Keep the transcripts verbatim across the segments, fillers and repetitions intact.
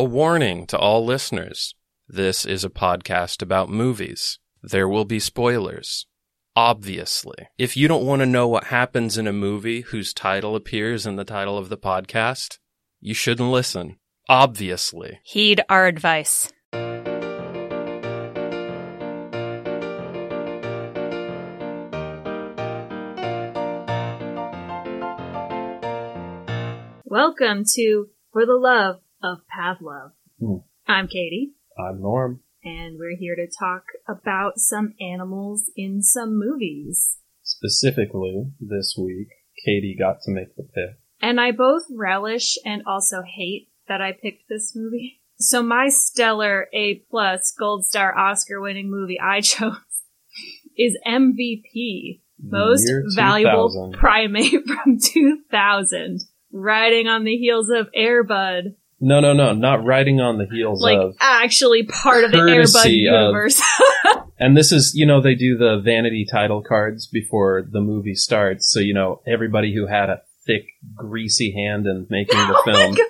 A warning to all listeners. This is a podcast about movies. There will be spoilers. Obviously. If you don't want to know what happens in a movie whose title appears in the title of the podcast, you shouldn't listen. Obviously. Heed our advice. Welcome to For the Love of Pavlov. Mm. I'm Katie. I'm Norm. And we're here to talk about some animals in some movies. Specifically, this week, Katie got to make the pick. And I both relish and also hate that I picked this movie. So my stellar A plus Gold Star Oscar-winning movie I chose is M V P, Most Valuable Primate from two thousand. Riding on the heels of Air Bud. No, no, no, not riding on the heels like, of. Like, actually part of the Air Bud universe. Of, and this is, you know, they do the vanity title cards before the movie starts. So, you know, everybody who had a thick, greasy hand in making the oh film. My God.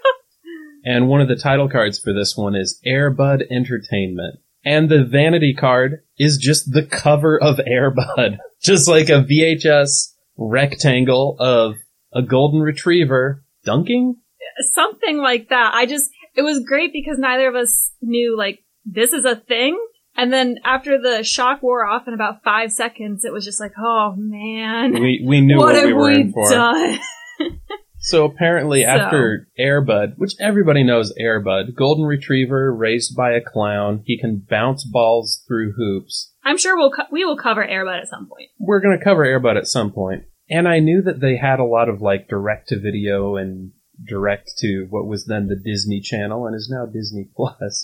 And one of the title cards for this one is Air Bud Entertainment. And the vanity card is just the cover of Air Bud. Just like a V H S rectangle of a golden retriever dunking? Something like that. I just, it was great because neither of us knew, like, this is a thing. And then after the shock wore off in about five seconds, it was just like, oh, man. We we knew what, what we were we in for. Done? So apparently so. After Air Bud, which everybody knows Air Bud, golden retriever raised by a clown. He can bounce balls through hoops. I'm sure we'll co- we will cover Air Bud at some point. We're going to cover Air Bud at some point. And I knew that they had a lot of, like, direct-to-video and direct-to what was then the Disney Channel and is now Disney Plus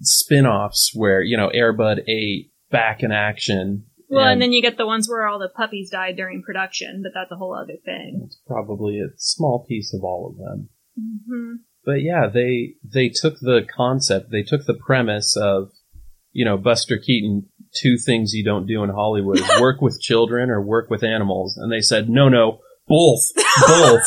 spin-offs where, you know, Air Bud eight, Back in Action. Well, and, and then you get the ones where all the puppies died during production, but that's a whole other thing. It's probably a small piece of all of them. Mm-hmm. But, yeah, they they took the concept, they took the premise of, you know, Buster Keaton, two things you don't do in Hollywood is work with children or work with animals. And they said, no, no, both, both,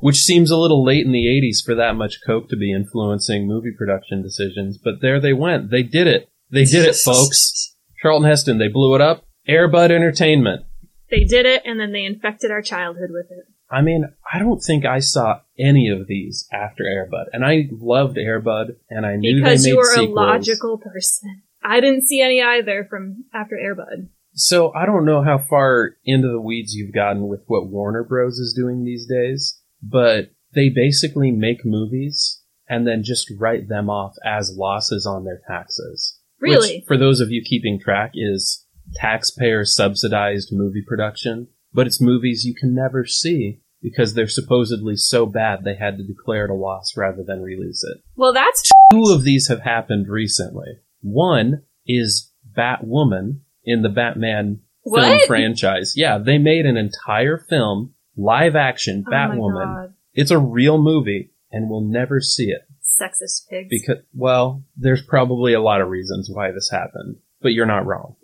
which seems a little late in the eighties for that much coke to be influencing movie production decisions. But there they went. They did it. They did it, folks. Charlton Heston, they blew it up. Air Bud Entertainment. They did it, and then they infected our childhood with it. I mean, I don't think I saw any of these after Air Bud. And I loved Air Bud, and I knew because they made sequels. Because you were a logical person. I didn't see any either from after Air Bud. So I don't know how far into the weeds you've gotten with what Warner Bros. Is doing these days, but they basically make movies and then just write them off as losses on their taxes. Really? Which, for those of you keeping track, is taxpayer-subsidized movie production. But it's movies you can never see because they're supposedly so bad they had to declare it a loss rather than release it. Well, that's... Two of these have happened recently. One is Batwoman in the Batman what? film franchise. Yeah, they made an entire film, live action, Batwoman. Oh, it's a real movie, and we'll never see it. Sexist pigs. Because, well, there's probably a lot of reasons why this happened, but you're not wrong.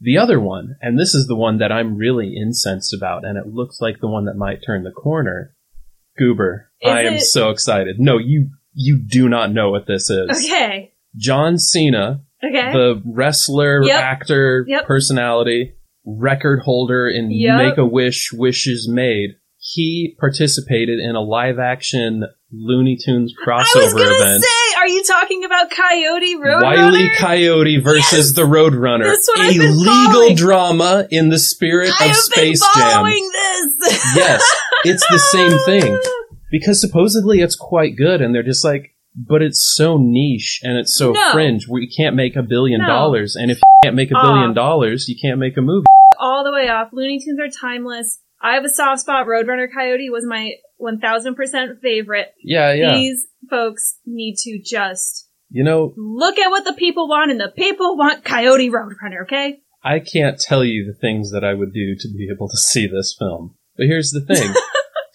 The other one, and this is the one that I'm really incensed about, and it looks like the one that might turn the corner, Goober. Is I am it... so excited. No, you you do not know what this is. Okay. John Cena, okay. The wrestler, yep. actor, yep. personality, record holder in yep. Make-A-Wish, Wishes Made. He participated in a live-action Looney Tunes crossover event. I was going to say, are you talking about Coyote Road Wile E. Coyote versus yes! the Road Runner. That's what a I've been legal drama in the spirit I of have Space been following Jam. This. Yes, it's the same thing because supposedly it's quite good, and they're just like. But it's so niche and it's so no. fringe. We can't make a billion no. dollars. And if you can't make a billion off. dollars, you can't make a movie. All the way off. Looney Tunes are timeless. I have a soft spot. Road Runner Coyote was my one thousand percent favorite. Yeah, yeah. These folks need to just, you know, look at what the people want, and the people want Coyote Road Runner, okay? I can't tell you the things that I would do to be able to see this film. But here's the thing.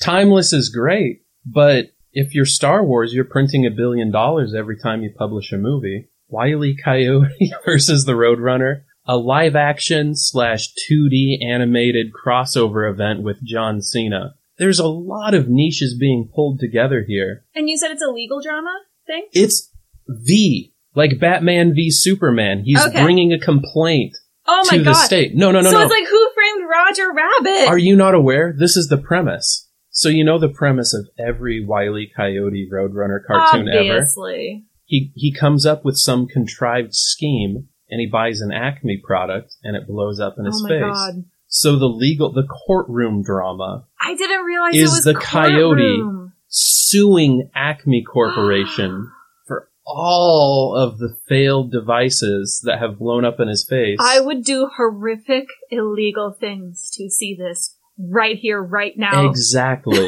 Timeless is great, but... If you're Star Wars, you're printing a billion dollars every time you publish a movie. Wile E. Coyote versus the Road Runner, a live action slash two D animated crossover event with John Cena. There's a lot of niches being pulled together here. And you said it's a legal drama? thing? It's the, like Batman v Superman. He's okay. bringing a complaint oh my to God. the state. No, no, no, so no. So it's like, who framed Roger Rabbit? Are you not aware? This is the premise. So you know the premise of every Wile E. Coyote Road Runner cartoon Obviously. ever? Obviously. He, he comes up with some contrived scheme, and he buys an Acme product, and it blows up in his oh my face. God. So the legal, the courtroom drama. I didn't realize is it was the coyote room. suing Acme Corporation for all of the failed devices that have blown up in his face. I would do horrific, illegal things to see this right here, right now. Exactly.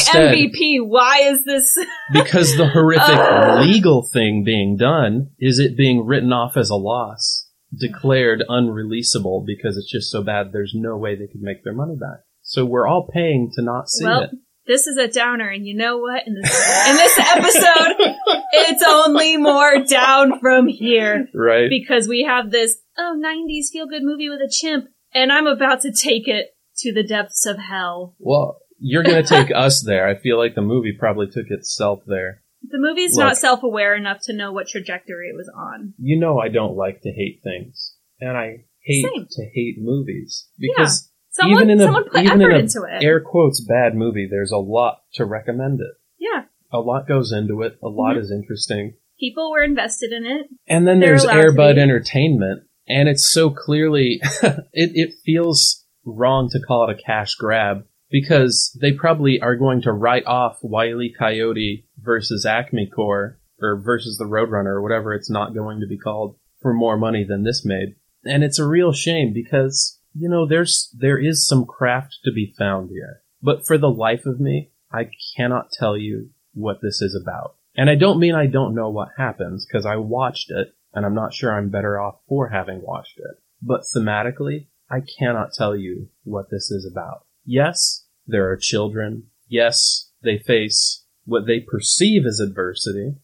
Instead, M V P, why is this? Because the horrific uh, legal thing being done is it being written off as a loss. Declared unreleasable because it's just so bad there's no way they could make their money back. So we're all paying to not see well, it. This is a downer, and you know what? In this, in this episode, it's only more down from here. Right. Because we have this, oh, nineties feel-good movie with a chimp, and I'm about to take it to the depths of hell. Well, you're going to take us there. I feel like the movie probably took itself there. The movie's Look, not self-aware enough to know what trajectory it was on. You know I don't like to hate things. And I hate Same. to hate movies. Because yeah. someone, even in, someone a, put even effort in a, into it. air quotes, bad movie, there's a lot to recommend it. Yeah. A lot goes into it. A lot mm-hmm. is interesting. People were invested in it. And then They're there's Air Bud Entertainment. And it's so clearly... it, it feels wrong to call it a cash grab. Because they probably are going to write off Wile E. Coyote versus Acme Corp or versus the Roadrunner or whatever it's not going to be called for more money than this made. And it's a real shame because, you know, there's there is some craft to be found here. But for the life of me, I cannot tell you what this is about. And I don't mean I don't know what happens because I watched it and I'm not sure I'm better off for having watched it. But thematically, I cannot tell you what this is about. Yes, there are children. Yes, they face what they perceive as adversity.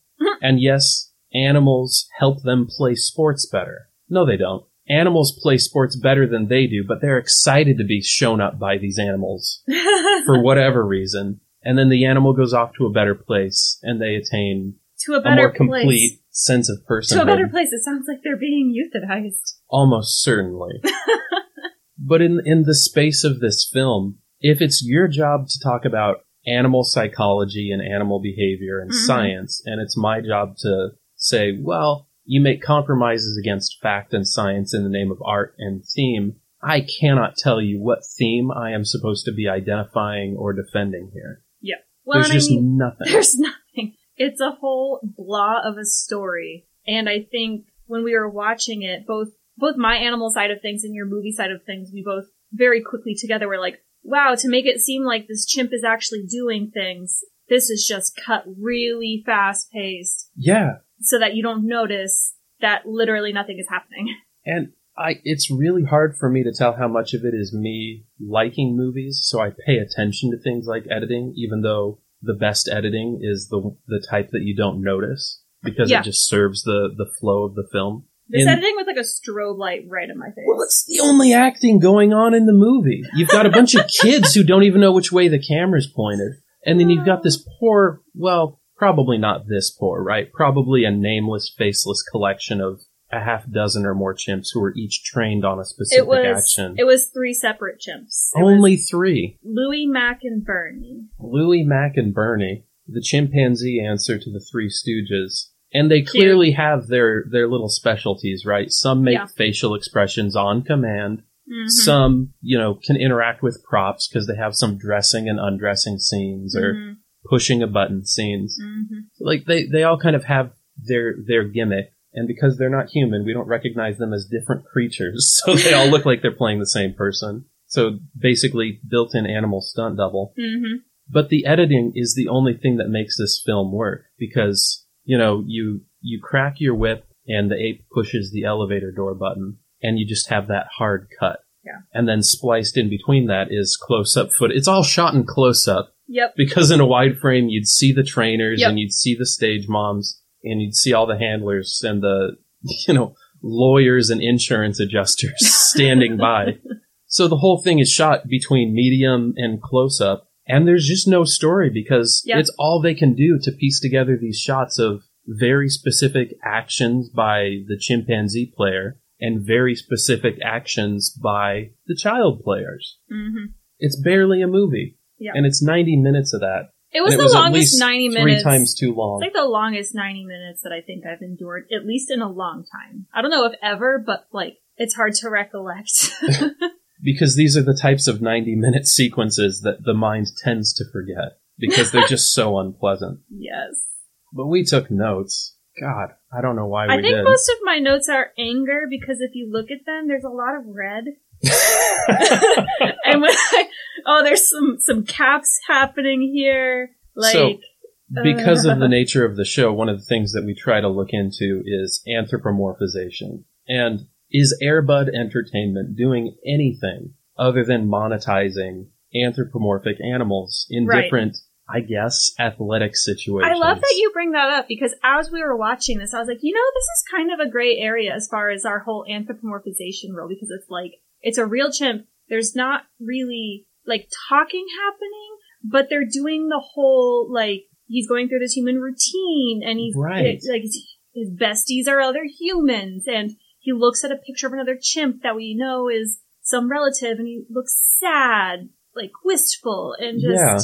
And yes, animals help them play sports better. No, they don't. Animals play sports better than they do, but they're excited to be shown up by these animals for whatever reason. And then the animal goes off to a better place, and they attain to a, better a more complete place. sense of personhood. To a better place. It sounds like they're being euthanized. Almost certainly. But in in the space of this film, if it's your job to talk about animal psychology and animal behavior and mm-hmm. science, and it's my job to say, well, you make compromises against fact and science in the name of art and theme, I cannot tell you what theme I am supposed to be identifying or defending here. Yeah. Well, there's just I mean, nothing. There's nothing. It's a whole blah of a story. And I think when we were watching it, both Both my animal side of things and your movie side of things, we both very quickly together were like, wow, to make it seem like this chimp is actually doing things, this is just cut really fast-paced. Yeah. So that you don't notice that literally nothing is happening. And I, it's really hard for me to tell how much of it is me liking movies, so I pay attention to things like editing, even though the best editing is the the type that you don't notice, because yeah. it just serves the, the flow of the film. This in, editing with like a strobe light right in my face. Well, that's the only acting going on in the movie. You've got a bunch of kids who don't even know which way the camera's pointed. And then you've got this poor, well, probably not this poor, right? Probably a nameless, faceless collection of a half dozen or more chimps who were each trained on a specific it was, action. It was three separate chimps. It only three. Louie, Mac, and Bernie. Louie, Mac, and Bernie. The chimpanzee answer to the Three Stooges. And they clearly have their, their little specialties, right? Some make yeah. facial expressions on command. Mm-hmm. Some, you know, can interact with props because they have some dressing and undressing scenes or mm-hmm. pushing a button scenes. Mm-hmm. Like, they, they all kind of have their, their gimmick. And because they're not human, we don't recognize them as different creatures. So they all look like they're playing the same person. So basically, built-in animal stunt double. Mm-hmm. But the editing is the only thing that makes this film work because... You know, you, you crack your whip and the ape pushes the elevator door button and you just have that hard cut. Yeah. And then spliced in between that is close up footage. It's all shot in close up. Yep. Because in a wide frame, you'd see the trainers yep. and you'd see the stage moms and you'd see all the handlers and the, you know, lawyers and insurance adjusters standing by. So the whole thing is shot between medium and close up. And there's just no story because yep. it's all they can do to piece together these shots of very specific actions by the chimpanzee player and very specific actions by the child players. Mm-hmm. It's barely a movie. Yep. And it's ninety minutes of that. It was and the it was longest ninety minutes. Three times too long. It's like the longest ninety minutes that I think I've endured, at least in a long time. I don't know if ever, but like, it's hard to recollect. Because these are the types of ninety minute sequences that the mind tends to forget because they're just so unpleasant. Yes. But we took notes. God, I don't know why I we did. I think most of my notes are anger because if you look at them, there's a lot of red. And when I, oh, there's some, some caps happening here. Like, so, because uh, of the nature of the show, one of the things that we try to look into is anthropomorphization. And is Air Bud Entertainment doing anything other than monetizing anthropomorphic animals in right. different, I guess, athletic situations? I love that you bring that up because as we were watching this, I was like, you know, this is kind of a gray area as far as our whole anthropomorphization role because it's like, it's a real chimp. There's not really, like, talking happening, but they're doing the whole, like, he's going through this human routine and he's, right. like, his besties are other humans and he looks at a picture of another chimp that we know is some relative and he looks sad, like, wistful and just... Yeah.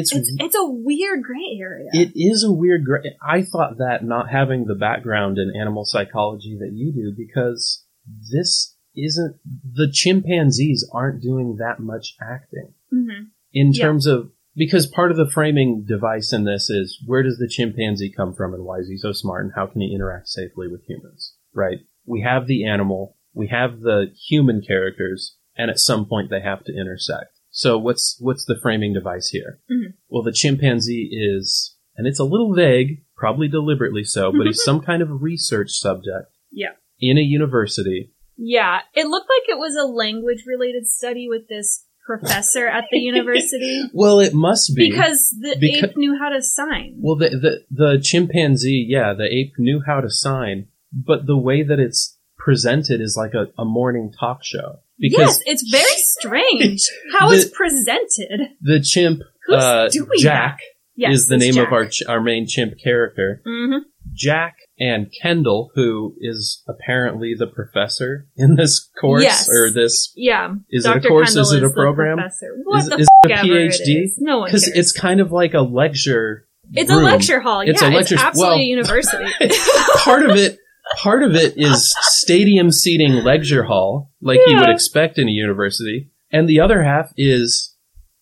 It's, it's it's a weird gray area. It is a weird gray. I thought that not having the background in animal psychology that you do, because this isn't the chimpanzees aren't doing that much acting mm-hmm. in yeah. terms of because part of the framing device in this is where does the chimpanzee come from and why is he so smart and how can he interact safely with humans? Right? We have the animal, we have the human characters, and at some point they have to intersect. So what's what's the framing device here? Mm-hmm. Well, the chimpanzee is, and it's a little vague, probably deliberately so, but he's some kind of research subject yeah. in a university. Yeah, it looked like it was a language-related study with this professor at the university. Well, it must be. Because the because, ape knew how to sign. Well, the, the, the chimpanzee, yeah, the ape knew how to sign, but the way that it's presented is like a, a morning talk show. Because yes, it's very strange how the, it's presented. The chimp, Who's uh, doing Jack, yes, is the name Jack. of our ch- our main chimp character. Mm-hmm. Jack and Kendall, who is apparently the professor in this course, yes. or this... Yeah, is Doctor it a course? Kendall is it a program? What is, the is f- it a PhD? It is. No one cares. Because it's kind of like a lecture It's room. a lecture hall, it's yeah. A lecture, it's absolutely well, a university. part of it... Part of it is stadium seating lecture hall, like yeah. you would expect in a university. And the other half is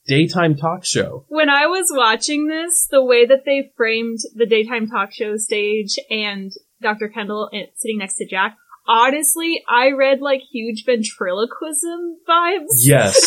daytime talk show. When I was watching this, the way that they framed the daytime talk show stage and Doctor Kendall sitting next to Jack, honestly, I read like huge ventriloquism vibes. Yes.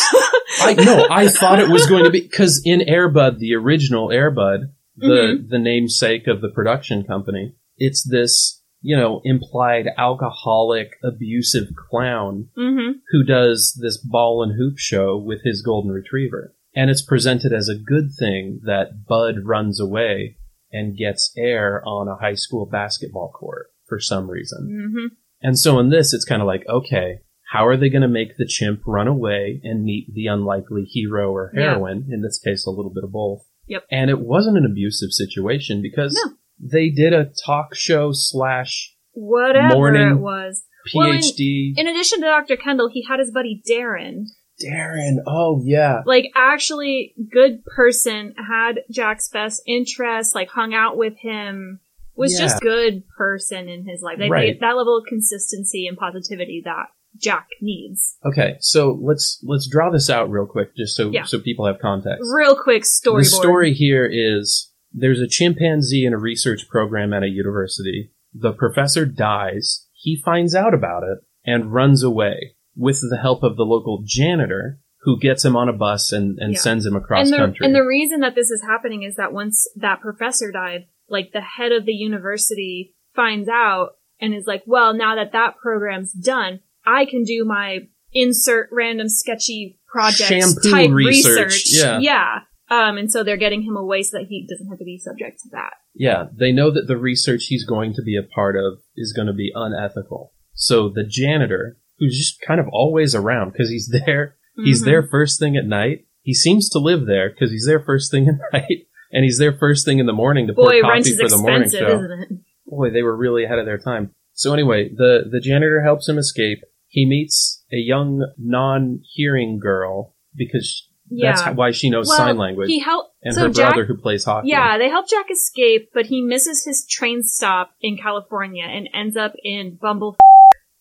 I No, I thought it was going to be, because in Air Bud, the original Air Bud, the, mm-hmm. the namesake of the production company, it's this... you know, implied alcoholic, abusive clown mm-hmm. who does this ball and hoop show with his golden retriever. And it's presented as a good thing that Bud runs away and gets air on a high school basketball court for some reason. Mm-hmm. And so in this, it's kind of like, okay, how are they going to make the chimp run away and meet the unlikely hero or heroine? Yeah. In this case, a little bit of both. Yep. And it wasn't an abusive situation because... No. They did a talk show slash whatever morning it was. PhD. Well, in, in addition to Doctor Kendall, he had his buddy Darren. Darren, oh yeah. Like, actually, good person, had Jack's best interest, like, hung out with him, was yeah. just good person in his life. They right. made that level of consistency and positivity that Jack needs. Okay, so let's let's draw this out real quick, just so, yeah. so people have context. Real quick storyboard. The story here is... There's a chimpanzee in a research program at a university. The professor dies. He finds out about it and runs away with the help of the local janitor who gets him on a bus and, and yeah. sends him across and the, country. And the reason that this is happening is that once that professor died, like the head of the university finds out and is like, well, now that that program's done, I can do my insert random sketchy project Shampoo type research. research. Yeah. yeah. Um, and so they're getting him away so that he doesn't have to be subject to that. Yeah, they know that the research he's going to be a part of is going to be unethical. So the janitor, who's just kind of always around because he's there, mm-hmm. he's there first thing at night, He seems to live there because he's there first thing at night, and he's there first thing in the morning to pour coffee for the morning show. Boy, rent is expensive, isn't it? Boy, they were really ahead of their time. So anyway, the, the janitor helps him escape. He meets a young non-hearing girl because yeah. that's why she knows well, sign language. He help- and so her Jack, brother who plays hockey. Yeah, they help Jack escape, but he misses his train stop in California and ends up in Bumble,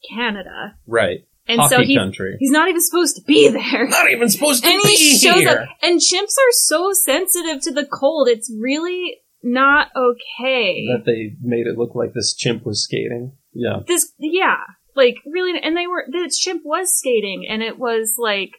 Canada. Right. And hockey so he, country. He's not even supposed to be there. Not even supposed to and be he shows here. Up. And chimps are so sensitive to the cold. It's really not okay. That they made it look like this chimp was skating. Yeah. This, yeah. Like, really, and they were, the chimp was skating, and it was, like,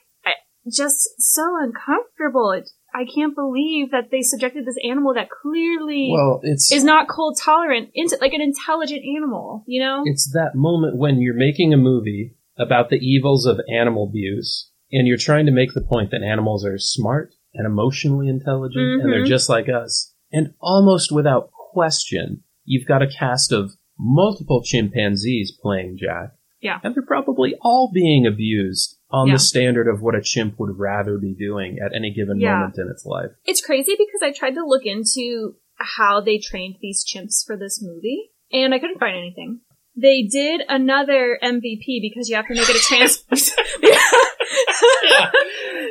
just so uncomfortable. It, I can't believe that they subjected this animal that clearly well, it's, is not cold tolerant, into, like an intelligent animal, you know? It's that moment when you're making a movie about the evils of animal abuse, and you're trying to make the point that animals are smart and emotionally intelligent, mm-hmm. and they're just like us. And almost without question, you've got a cast of multiple chimpanzees playing Jack. Yeah. And they're probably all being abused on yeah. the standard of what a chimp would rather be doing at any given yeah. moment in its life. It's crazy because I tried to look into how they trained these chimps for this movie, and I couldn't find anything. They did another M V P because you have to make it a trans... yeah.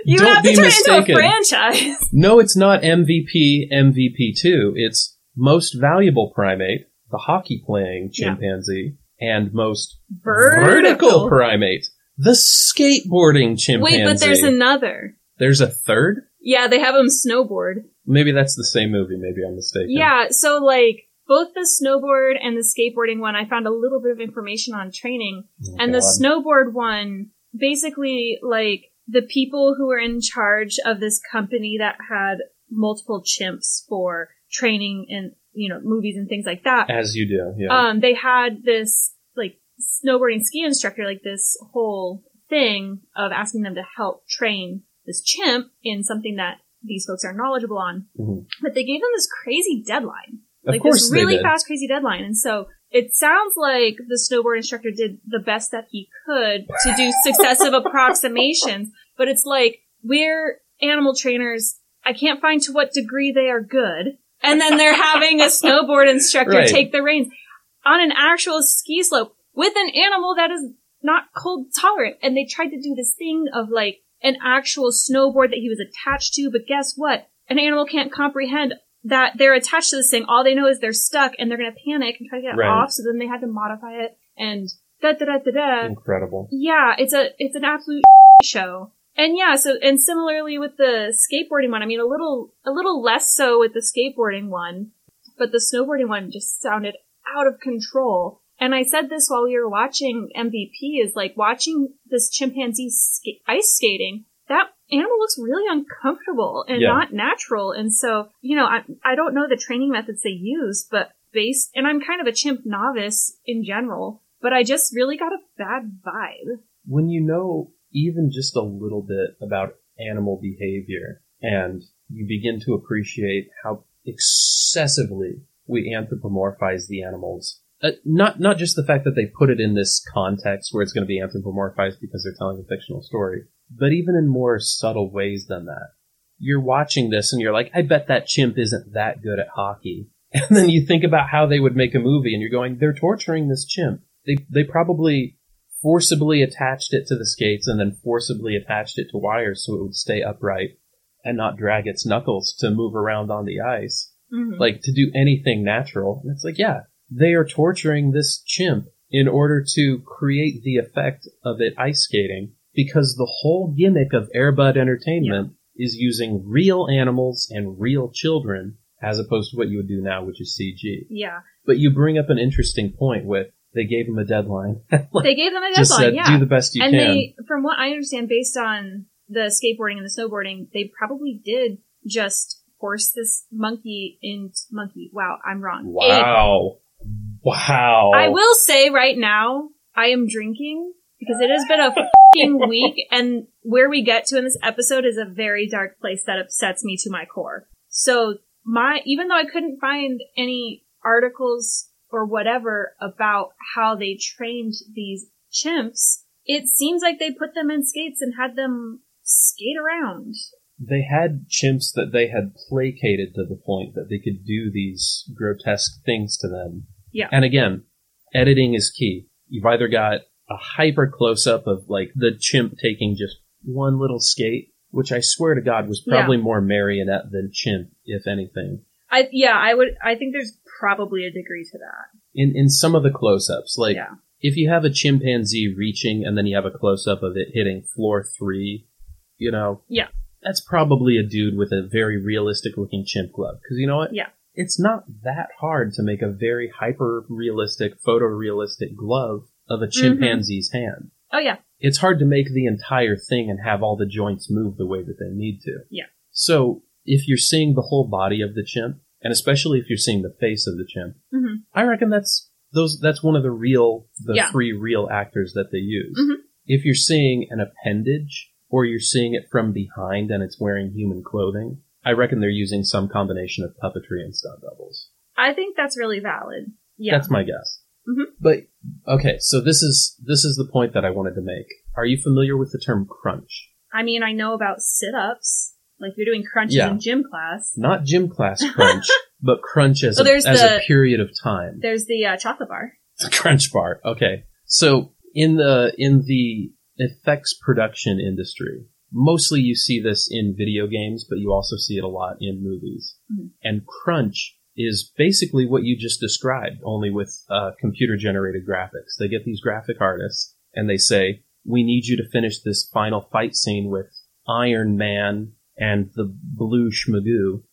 You Don't have to turn mistaken. Into a franchise. No, it's not M V P, M V P two. It's most valuable primate, the hockey-playing chimpanzee, yeah. and most vertical. vertical primate, the skateboarding chimpanzee. Wait, but there's another. There's a third? Yeah, they have them snowboard. Maybe that's the same movie. Maybe I'm mistaken. Yeah, so like... both the snowboard and the skateboarding one, I found a little bit of information on training. Oh, and God. The snowboard one, basically, like, the people who were in charge of this company that had multiple chimps for training and, you know, movies and things like that. As you do, yeah. Um, they had this, like, snowboarding ski instructor, like, this whole thing of asking them to help train this chimp in something that these folks are knowledgeable on. Mm-hmm. But they gave them this crazy deadline. Like this really fast, crazy deadline. And so it sounds like the snowboard instructor did the best that he could to do successive approximations. But it's like, we're animal trainers. I can't find to what degree they are good. And then they're having a snowboard instructor right. take the reins on an actual ski slope with an animal that is not cold tolerant. And they tried to do this thing of like an actual snowboard that he was attached to. But guess what? An animal can't comprehend that they're attached to this thing. All they know is they're stuck and they're going to panic and try to get right. off. So then they had to modify it and da da da da da. Incredible. Yeah, it's a it's an absolute show. And yeah, so and similarly with the skateboarding one. I mean, a little a little less so with the skateboarding one, but the snowboarding one just sounded out of control. And I said this while we were watching M V P is like watching this chimpanzee ska- ice skating. That animal looks really uncomfortable and yeah. not natural. And so, you know, I I don't know the training methods they use, but based, and I'm kind of a chimp novice in general, but I just really got a bad vibe. When you know even just a little bit about animal behavior and you begin to appreciate how excessively we anthropomorphize the animals. Uh, not not just the fact that they put it in this context where it's going to be anthropomorphized because they're telling a fictional story, but even in more subtle ways than that. You're watching this and you're like, I bet that chimp isn't that good at hockey. And then you think about how they would make a movie and you're going, they're torturing this chimp. They they probably forcibly attached it to the skates and then forcibly attached it to wires so it would stay upright and not drag its knuckles to move around on the ice. Mm-hmm. Like, to do anything natural. And it's like, yeah, they are torturing this chimp in order to create the effect of it ice skating. Because the whole gimmick of Air Bud Entertainment yeah. is using real animals and real children, as opposed to what you would do now, which is C G. Yeah. But you bring up an interesting point with they gave them a deadline. like, they gave them a deadline, just said, yeah. do the best you and can. And they, from what I understand, based on the skateboarding and the snowboarding, they probably did just force this monkey in... Monkey. Wow, I'm wrong. Wow. It, wow. I will say right now, I am drinking... because it has been a fucking week, and where we get to in this episode is a very dark place that upsets me to my core. So my, even though I couldn't find any articles or whatever about how they trained these chimps, it seems like they put them in skates and had them skate around. they had chimps that they had placated to the point that they could do these grotesque things to them. Yeah. And again, editing is key. You've either got a hyper close-up of like the chimp taking just one little skate, which I swear to God was probably yeah. more marionette than chimp, if anything. I yeah, I would. I think there's probably a degree to that. In in some of the close-ups, like yeah. if you have a chimpanzee reaching and then you have a close-up of it hitting floor three, you know, yeah, that's probably a dude with a very realistic-looking chimp glove. Because you know what? Yeah. It's not that hard to make a very hyper-realistic, photorealistic glove of a chimpanzee's mm-hmm. hand. Oh, yeah. It's hard to make the entire thing and have all the joints move the way that they need to. Yeah. So if you're seeing the whole body of the chimp, and especially if you're seeing the face of the chimp, mm-hmm. I reckon that's those. That's one of the real, the yeah. three real actors that they use. Mm-hmm. If you're seeing an appendage, or you're seeing it from behind and it's wearing human clothing, I reckon they're using some combination of puppetry and stunt doubles. I think that's really valid. Yeah. That's my guess. Mm-hmm. But, okay, so this is this is the point that I wanted to make. Are you familiar with the term crunch? I mean, I know about sit-ups. Like, you're doing crunches yeah. in gym class. Not gym class crunch, but crunch as, well, a, as the, a period of time. There's the uh, chocolate bar. The crunch bar, okay. So, in the in the effects production industry, mostly you see this in video games, but you also see it a lot in movies. Mm-hmm. And crunch is basically what you just described, only with uh, computer-generated graphics. They get these graphic artists, and they say, we need you to finish this final fight scene with Iron Man and the blue Shmagoo.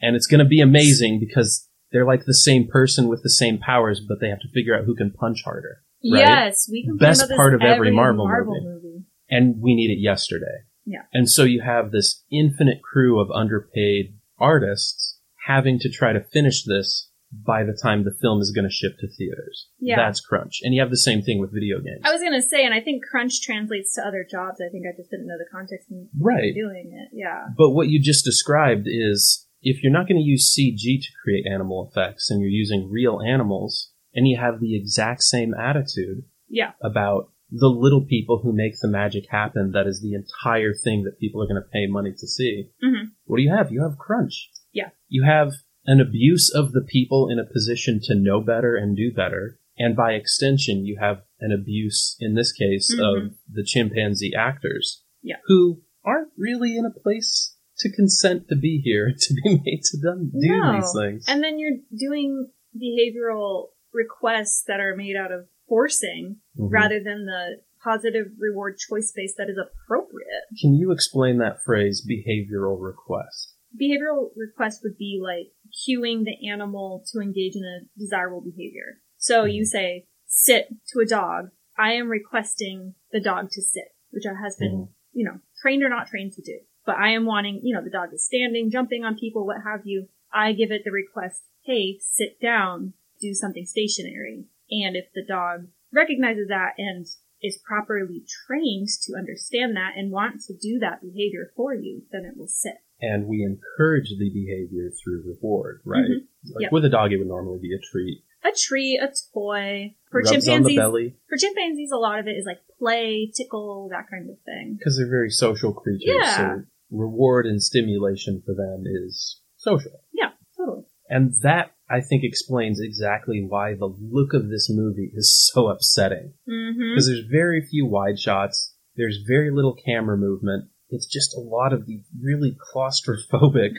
And it's going to be amazing because they're like the same person with the same powers, but they have to figure out who can punch harder. Right? Yes, we can. Best part of every, every Marvel, Marvel movie. movie. And we need it yesterday. Yeah. And so you have this infinite crew of underpaid artists having to try to finish this by the time the film is going to ship to theaters. Yeah. That's crunch. And you have the same thing with video games. I was going to say, and I think crunch translates to other jobs. I think I just didn't know the context in right. doing it. Yeah. But what you just described is, if you're not going to use C G to create animal effects and you're using real animals and you have the exact same attitude yeah. about the little people who make the magic happen, that is the entire thing that people are going to pay money to see. Mm-hmm. What do you have? You have crunch. Yeah. You have an abuse of the people in a position to know better and do better. And by extension, you have an abuse, in this case, mm-hmm. of the chimpanzee actors yeah. who aren't really in a place to consent to be here, to be made to do no. these things. And then you're doing behavioral requests that are made out of forcing mm-hmm. rather than the positive reward choice space that is appropriate. Can you explain that phrase, behavioral request? Behavioral request would be like cueing the animal to engage in a desirable behavior. So you say, sit to a dog. I am requesting the dog to sit, which I has been, mm-hmm. you know, trained or not trained to do. But I am wanting, you know, the dog is standing, jumping on people, what have you. I give it the request, hey, sit down, do something stationary. And if the dog recognizes that and is properly trained to understand that and want to do that behavior for you, then it will sit. And we encourage the behavior through reward, right? Mm-hmm. Like yep. with a dog, it would normally be a treat. A treat, a toy. For Rubs chimpanzees, on the belly. For chimpanzees, a lot of it is like play, tickle, that kind of thing. Because they're very social creatures. Yeah. So reward and stimulation for them is social. Yeah, totally. And that, I think, explains exactly why the look of this movie is so upsetting. Mm-hmm. Because there's very few wide shots. There's very little camera movement. It's just a lot of the really claustrophobic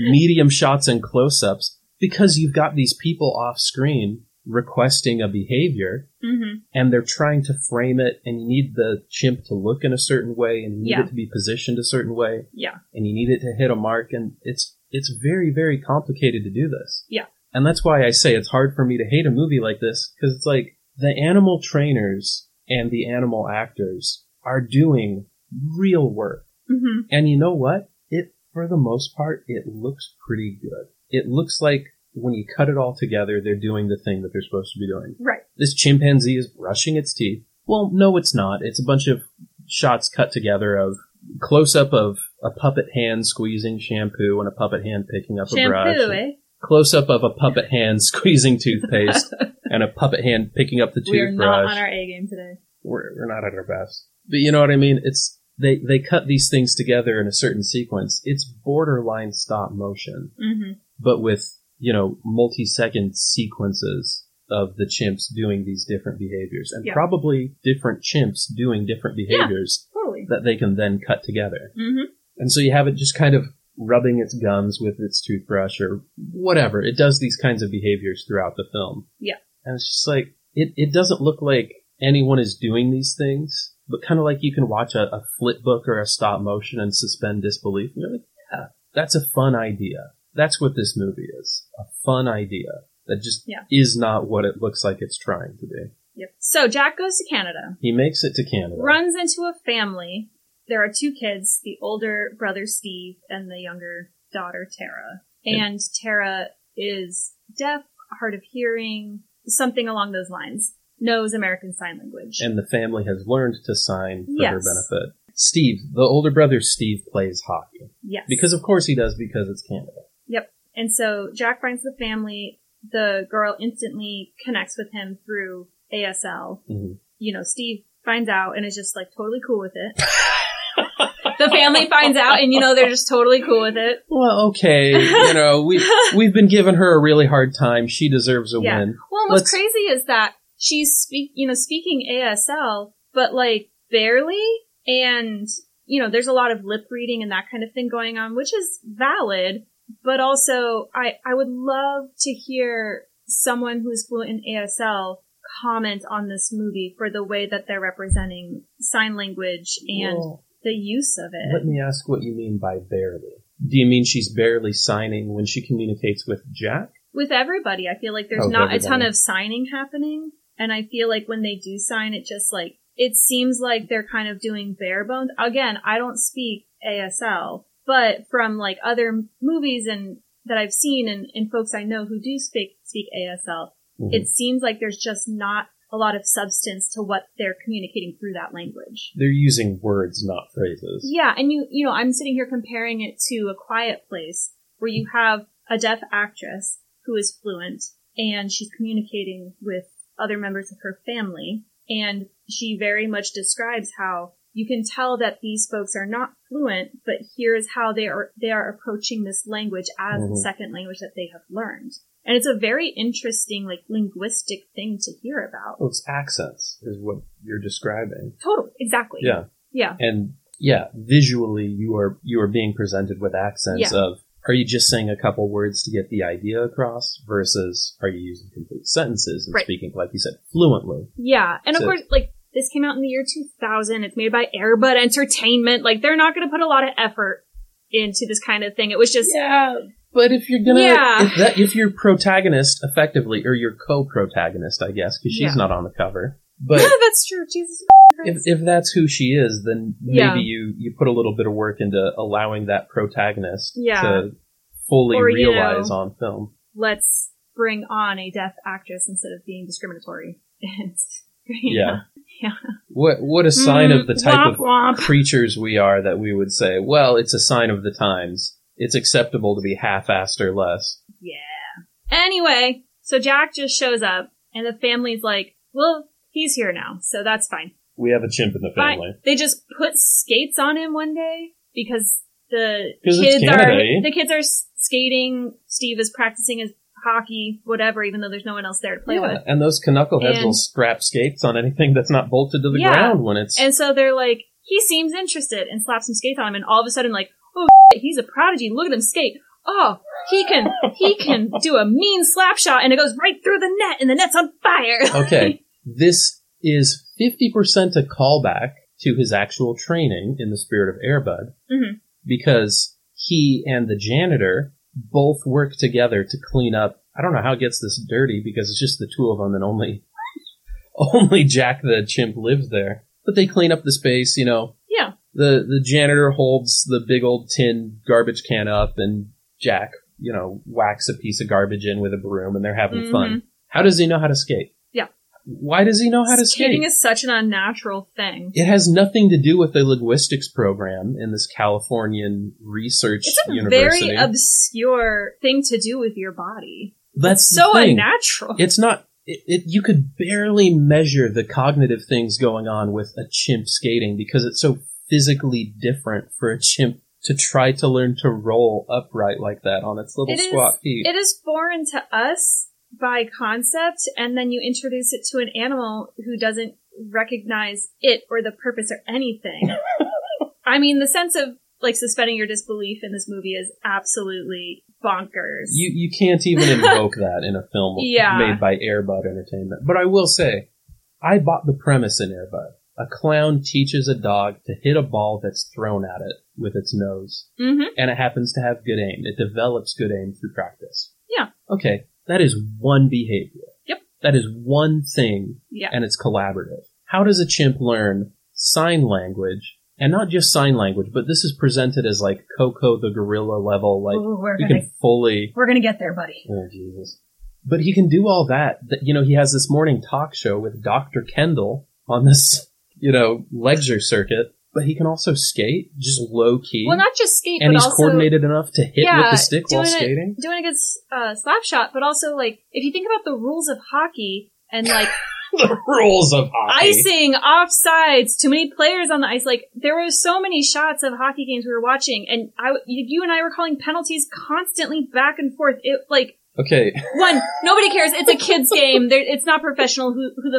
medium shots and close-ups. Because you've got these people off screen requesting a behavior. Mm-hmm. And they're trying to frame it. And you need the chimp to look in a certain way. And you need yeah. it to be positioned a certain way. Yeah. And you need it to hit a mark. And it's it's very, very complicated to do this. Yeah. And that's why I say it's hard for me to hate a movie like this, because it's like the animal trainers and the animal actors are doing real work. Mm-hmm. And you know what? It, for the most part, it looks pretty good. It looks like when you cut it all together, they're doing the thing that they're supposed to be doing. Right. This chimpanzee is brushing its teeth. Well, no, it's not. It's a bunch of shots cut together of close-up of a puppet hand squeezing shampoo and a puppet hand picking up shampoo, a brush. Shampoo, eh? Close-up of a puppet hand squeezing toothpaste and a puppet hand picking up the toothbrush. We're not on our A-game today. We're, we're not at our best. But you know what I mean? It's they they cut these things together in a certain sequence. It's borderline stop motion, mm-hmm. but with, you know, multi-second sequences of the chimps doing these different behaviors, and yeah. probably different chimps doing different behaviors yeah, totally. That they can then cut together. Mm-hmm. And so you have it just kind of rubbing its gums with its toothbrush or whatever. It does these kinds of behaviors throughout the film. Yeah. And it's just like, it, it doesn't look like anyone is doing these things, but kind of like you can watch a, a flip book or a stop motion and suspend disbelief. And you're like, yeah, that's a fun idea. That's what this movie is. A fun idea that just yeah. is not what it looks like it's trying to be. Yep. So Jack goes to Canada. He makes it to Canada. Runs into a family. There are two kids, the older brother Steve and the younger daughter Tara. And Tara is deaf, hard of hearing, something along those lines. Knows American Sign Language. And the family has learned to sign for yes. her benefit. Steve, the older brother Steve, plays hockey. Yes. Because of course he does, because it's Canada. Yep. And so Jack finds the family. The girl instantly connects with him through A S L. Mm-hmm. You know, Steve finds out and is just like totally cool with it. The family finds out, and, you know, they're just totally cool with it. Well, okay. You know, we, we've been giving her a really hard time. She deserves a yeah. win. Well, and what's Let's... crazy is that she's, speak, you know, speaking A S L, but, like, barely. And, you know, there's a lot of lip reading and that kind of thing going on, which is valid. But also, I, I would love to hear someone who is fluent in A S L comment on this movie for the way that they're representing sign language and... Whoa. The use of it. Let me ask what you mean by barely. Do you mean she's barely signing when she communicates with Jack? With everybody. I feel like there's oh, not everybody. a ton of signing happening. And I feel like when they do sign, it just like, it seems like they're kind of doing bare bones. Again, I don't speak A S L, but from like other movies and that I've seen and, and folks I know who do speak, speak A S L, mm-hmm. it seems like there's just not a lot of substance to what they're communicating through that language. They're using words, not phrases. Yeah, and you you know, I'm sitting here comparing it to A Quiet Place, where you have a deaf actress who is fluent, and she's communicating with other members of her family, and she very much describes how you can tell that these folks are not fluent, but here's how they are they are approaching this language as mm-hmm. a second language that they have learned. And it's a very interesting, like, linguistic thing to hear about. Well, it's accents is what you're describing. Totally. Exactly. Yeah. Yeah. And, yeah, visually you are you are being presented with accents yeah. of, are you just saying a couple words to get the idea across versus are you using complete sentences and right. speaking, like you said, fluently? Yeah. And, of so, course, like, this came out in the year two thousand. It's made by Air Bud Entertainment. Like, they're not going to put a lot of effort into this kind of thing. It was just... Yeah. But if you're gonna, yeah. if, that, if your protagonist effectively, or your co-protagonist, I guess, because she's yeah. not on the cover. But that's true. Jesus Christ. If, if that's who she is, then maybe yeah. you, you put a little bit of work into allowing that protagonist yeah. to fully or, realize you know, on film. Let's bring on a deaf actress instead of being discriminatory. yeah. Yeah. What what a sign mm, of the type womp, of womp. creatures we are that we would say, well, it's a sign of the times. It's acceptable to be half-assed or less. Yeah. Anyway, so Jack just shows up, and the family's like, well, he's here now, so that's fine. We have a chimp in the family. But they just put skates on him one day, because the kids are the kids are skating, Steve is practicing his hockey, whatever, even though there's no one else there to play yeah, with. And those knuckleheads and, will strap skates on anything that's not bolted to the yeah, ground when it's... And so they're like, he seems interested, and slaps some skates on him, and all of a sudden, like, he's a prodigy. Look at him skate. Oh, he can he can do a mean slap shot, and it goes right through the net, and the net's on fire. Okay, this is fifty percent a callback to his actual training in the spirit of Air Bud, mm-hmm. because he and the janitor both work together to clean up. I don't know how it gets this dirty, because it's just the two of them, and only only Jack the chimp lives there. But they clean up the space, you know. Yeah. The the janitor holds the big old tin garbage can up, and Jack, you know, whacks a piece of garbage in with a broom, and they're having mm-hmm. fun. How does he know how to skate? Yeah. Why does he know how to Skating skate? Skating is such an unnatural thing. It has nothing to do with the linguistics program in this Californian research university. It's a very obscure thing to do with your body. That's it's so thing. unnatural. It's not. It, it, you could barely measure the cognitive things going on with a chimp skating because it's so physically different for a chimp to try to learn to roll upright like that on its little it squat is, feet. It is foreign to us by concept, and then you introduce it to an animal who doesn't recognize it or the purpose or anything. I mean, the sense of, like, suspending your disbelief in this movie is absolutely bonkers. You you can't even invoke that in a film yeah. made by Air Bud Entertainment. But I will say, I bought the premise in Air Bud. A clown teaches a dog to hit a ball that's thrown at it with its nose. Mm-hmm. And it happens to have good aim. It develops good aim through practice. Yeah. Okay. That is one behavior. Yep. That is one thing. Yeah. And it's collaborative. How does a chimp learn sign language? And not just sign language, but this is presented as like Coco the gorilla level. Like, ooh, we're gonna, can fully... We're going to get there, buddy. Oh, Jesus. But he can do all that. You know, he has this morning talk show with Doctor Kendall on this, you know, lecture circuit. But he can also skate, just low key. Well, not just skate, and but also... And he's coordinated enough to hit yeah, with the stick while skating. A, doing a good uh, slap shot, but also, like, if you think about the rules of hockey and, like... The rules of hockey. Icing, offsides, too many players on the ice. Like, there were so many shots of hockey games we were watching, and I, you and I were calling penalties constantly back and forth. It, like... Okay. One, nobody cares. It's a kid's game. They're, it's not professional. Who, who the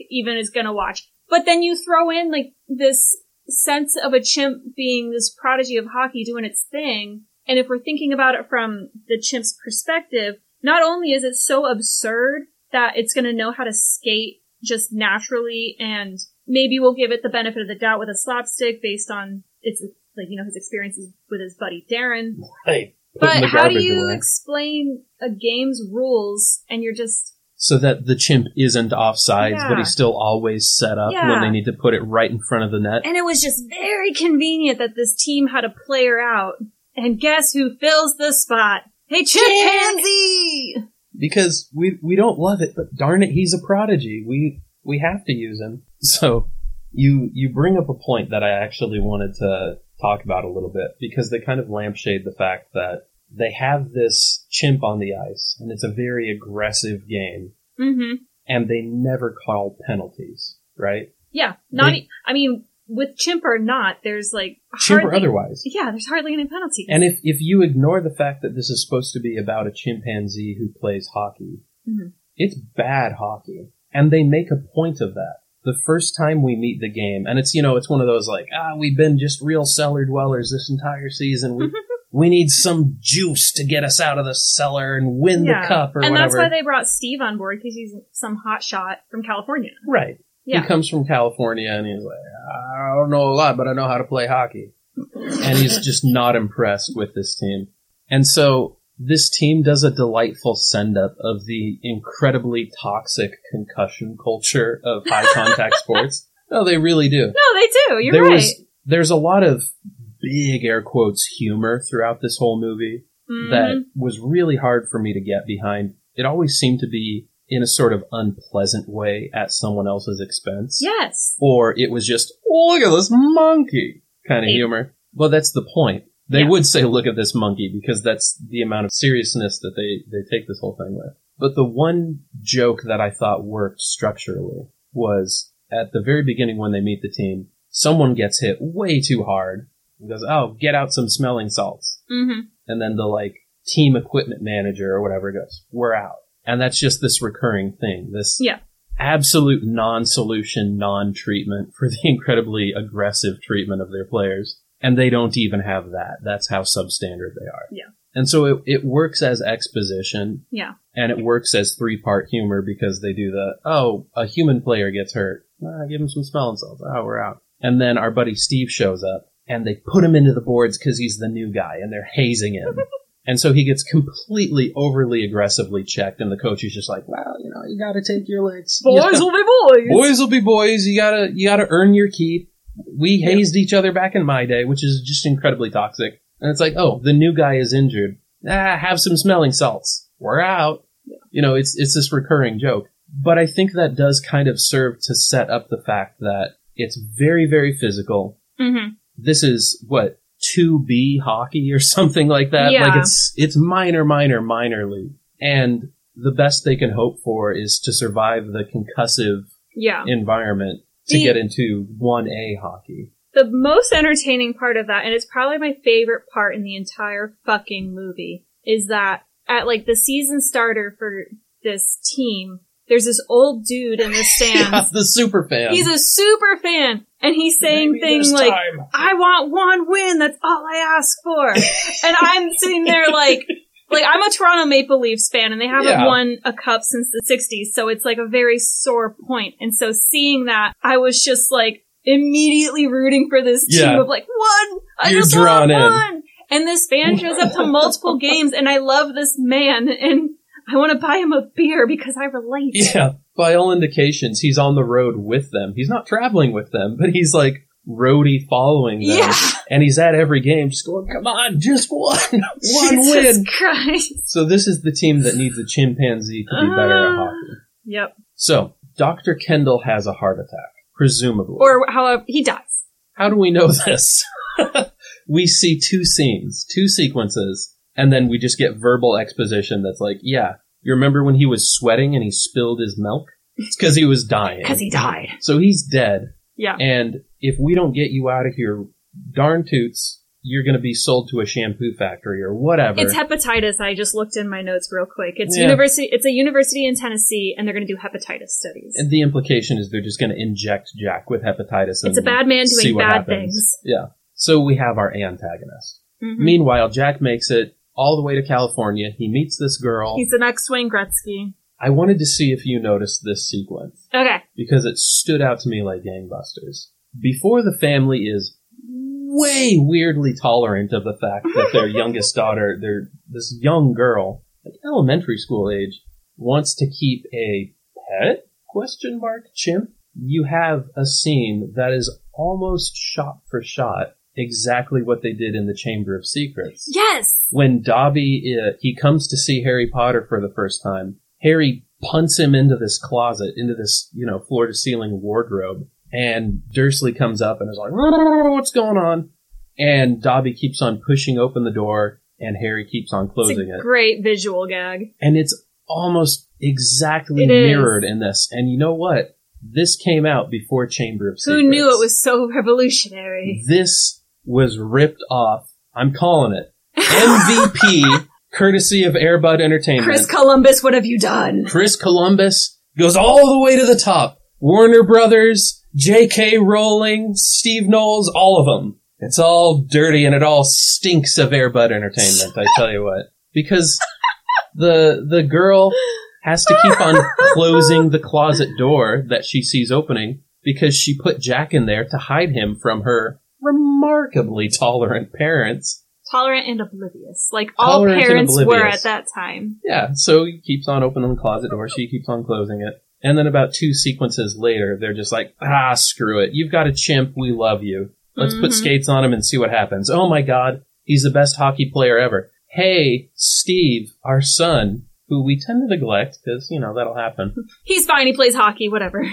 f*** even is gonna watch? But then you throw in, like, this sense of a chimp being this prodigy of hockey doing its thing. And if we're thinking about it from the chimp's perspective, not only is it so absurd that it's going to know how to skate just naturally, and maybe we'll give it the benefit of the doubt with a slapstick based on its, like, you know, his experiences with his buddy Darren. Right. But how do you away. explain a game's rules and you're just... So that the chimp isn't offsides, yeah. but he's still always set up yeah. when they need to put it right in front of the net. And it was just very convenient that this team had a player out. And guess who fills the spot? Hey, Chimpanzee! Because we we don't love it, but darn it, he's a prodigy. We we have to use him. So you you bring up a point that I actually wanted to talk about a little bit, because they kind of lampshade the fact that they have this chimp on the ice, and it's a very aggressive game, mm-hmm. and they never call penalties, right? Yeah, not. They, e- I mean, with chimp or not, there's like hardly, chimp or otherwise. Yeah, there's hardly any penalties. And if if you ignore the fact that this is supposed to be about a chimpanzee who plays hockey, mm-hmm. it's bad hockey, and they make a point of that. The first time we meet the game, and it's, you know, it's one of those like, ah, we've been just real cellar dwellers this entire season. We we need some juice to get us out of the cellar and win yeah. the cup or and whatever. And that's why they brought Steve on board, because he's some hotshot from California. Right. Yeah. He comes from California, and he's like, I don't know a lot, but I know how to play hockey. And he's just not impressed with this team. And so this team does a delightful send-up of the incredibly toxic concussion culture of high-contact sports. No, they really do. No, they do. You're there right. Was, there's a lot of big air quotes humor throughout this whole movie mm-hmm. that was really hard for me to get behind. It always seemed to be in a sort of unpleasant way at someone else's expense. Yes. Or it was just, oh, look at this monkey kind of hey. humor. Well, that's the point. They yeah. would say, look at this monkey, because that's the amount of seriousness that they, they take this whole thing with. But the one joke that I thought worked structurally was at the very beginning when they meet the team, someone gets hit way too hard and goes, oh, get out some smelling salts. Mm-hmm. And then the, like, team equipment manager or whatever goes, we're out. And that's just this recurring thing, this yeah. absolute non-solution, non-treatment for the incredibly aggressive treatment of their players. And they don't even have that. That's how substandard they are. Yeah. And so it, it works as exposition. Yeah. And it works as three-part humor, because they do the, oh, a human player gets hurt. Ah, give him some smelling salts. Oh, we're out. And then our buddy Steve shows up, and they put him into the boards because he's the new guy, and they're hazing him. And so he gets completely overly aggressively checked, and the coach is just like, well, you know, you got to take your licks. Boys you know, will be boys. Boys will be boys. You got to you gotta earn your keep. We yeah. hazed each other back in my day, which is just incredibly toxic. And it's like, oh, the new guy is injured. Ah, have some smelling salts. We're out. Yeah. You know, it's it's this recurring joke. But I think that does kind of serve to set up the fact that it's very, very physical. Mm-hmm. This is, what, two B hockey or something like that? Yeah. Like, it's it's minor, minor, minor league. And the best they can hope for is to survive the concussive yeah. environment to get into one A hockey. The most entertaining part of that, and it's probably my favorite part in the entire fucking movie, is that at, like, the season starter for this team, there's this old dude in the stands. Yeah, the super fan. He's a super fan. And he's saying Maybe things like, time. I want one win. That's all I ask for. And I'm sitting there like, like I'm a Toronto Maple Leafs fan and they haven't yeah. won a cup since the sixties. So it's like a very sore point. And so seeing that, I was just like immediately rooting for this team yeah. of like, one, I You're just want in. one. And this fan shows up to multiple games and I love this man and I want to buy him a beer because I relate. Yeah. By all indications, he's on the road with them. He's not traveling with them, but he's like roadie following them. Yeah. And he's at every game just going, come on, just one, one Jesus win. Christ. So this is the team that needs a chimpanzee to be uh, better at hockey. Yep. So Doctor Kendall has a heart attack, presumably. Or however, he dies. How do we know this? We see two scenes, two sequences, and then we just get verbal exposition that's like, yeah, you remember when he was sweating and he spilled his milk? It's because he was dying. Because he died. So he's dead. Yeah. And if we don't get you out of here, darn toots, you're going to be sold to a shampoo factory or whatever. It's hepatitis. I just looked in my notes real quick. It's yeah. university. It's a university in Tennessee, and they're going to do hepatitis studies. And the implication is they're just going to inject Jack with hepatitis. And it's a bad man doing bad happens. things. Yeah. So we have our antagonist. Mm-hmm. Meanwhile, Jack makes it all the way to California. He meets this girl. He's the next Wayne Gretzky. I wanted to see if you noticed this sequence. Okay. Because it stood out to me like gangbusters. Before the family is way weirdly tolerant of the fact that their youngest daughter, their this young girl, like elementary school age, wants to keep a pet? Question mark chimp. You have a scene that is almost shot for shot. Exactly what they did in the Chamber of Secrets. Yes! When Dobby, uh, he comes to see Harry Potter for the first time, Harry punts him into this closet, into this, you know, floor-to-ceiling wardrobe, and Dursley comes up and is like, what's going on? And Dobby keeps on pushing open the door, and Harry keeps on closing it. It's a great visual gag. And it's almost exactly mirrored in this. And you know what? This came out before Chamber of Secrets. Who knew it was so revolutionary? This was ripped off. I'm calling it M V P, courtesy of Air Bud Entertainment. Chris Columbus, what have you done? Chris Columbus goes all the way to the top. Warner Brothers, J K Rowling, Steve Knowles, all of them. It's all dirty and it all stinks of Air Bud Entertainment, I tell you what. Because the the girl has to keep on closing the closet door that she sees opening because she put Jack in there to hide him from her remarkably tolerant parents. Tolerant and oblivious. Like all tolerant parents were at that time. Yeah, so he keeps on opening the closet door, she keeps on closing it. And then about two sequences later, they're just like, ah, screw it. You've got a chimp, we love you. Let's mm-hmm. put skates on him and see what happens. Oh my god, he's the best hockey player ever. Hey, Steve, our son, who we tend to neglect, because, you know, that'll happen. He's fine, he plays hockey, whatever.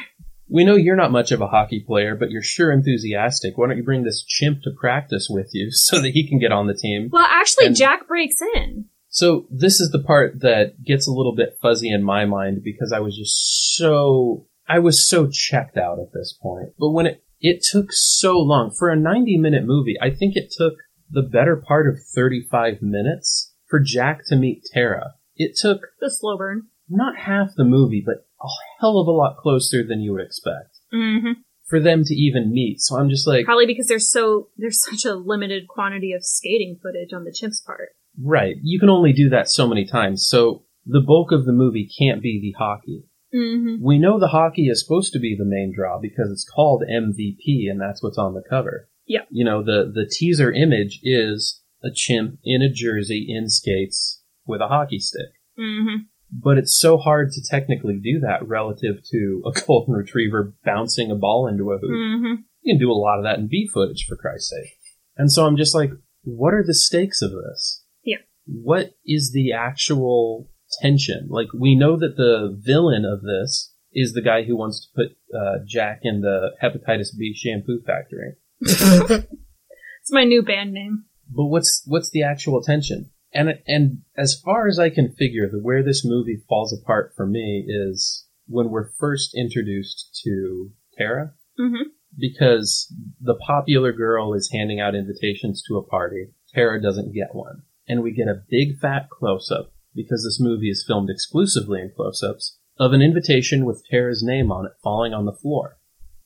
We know you're not much of a hockey player, but you're sure enthusiastic. Why don't you bring this chimp to practice with you so that he can get on the team? Well, actually, and Jack breaks in. So this is the part that gets a little bit fuzzy in my mind because I was just so... I was so checked out at this point. But when it, it took so long. For a ninety-minute movie, I think it took the better part of thirty-five minutes for Jack to meet Tara. It took... The slow burn. Not half the movie, but a hell of a lot closer than you would expect mm-hmm. for them to even meet. So I'm just like... Probably because there's so there's such a limited quantity of skating footage on the chimp's part. Right. You can only do that so many times. So the bulk of the movie can't be the hockey. Mm-hmm. We know the hockey is supposed to be the main draw because it's called M V P and that's what's on the cover. Yeah. You know, the, the teaser image is a chimp in a jersey in skates with a hockey stick. Mm-hmm. But it's so hard to technically do that relative to a golden retriever bouncing a ball into a hoop. Mm-hmm. You can do a lot of that in B footage, for Christ's sake. And so I'm just like, what are the stakes of this? Yeah. What is the actual tension? Like, we know that the villain of this is the guy who wants to put uh, Jack in the hepatitis B shampoo factory. It's my new band name. But what's what's the actual tension? And and as far as I can figure, the where this movie falls apart for me is when we're first introduced to Tara. Mm-hmm. because the popular girl is handing out invitations to a party. Tara doesn't get one. And we get a big fat close-up, because this movie is filmed exclusively in close-ups, of an invitation with Tara's name on it falling on the floor.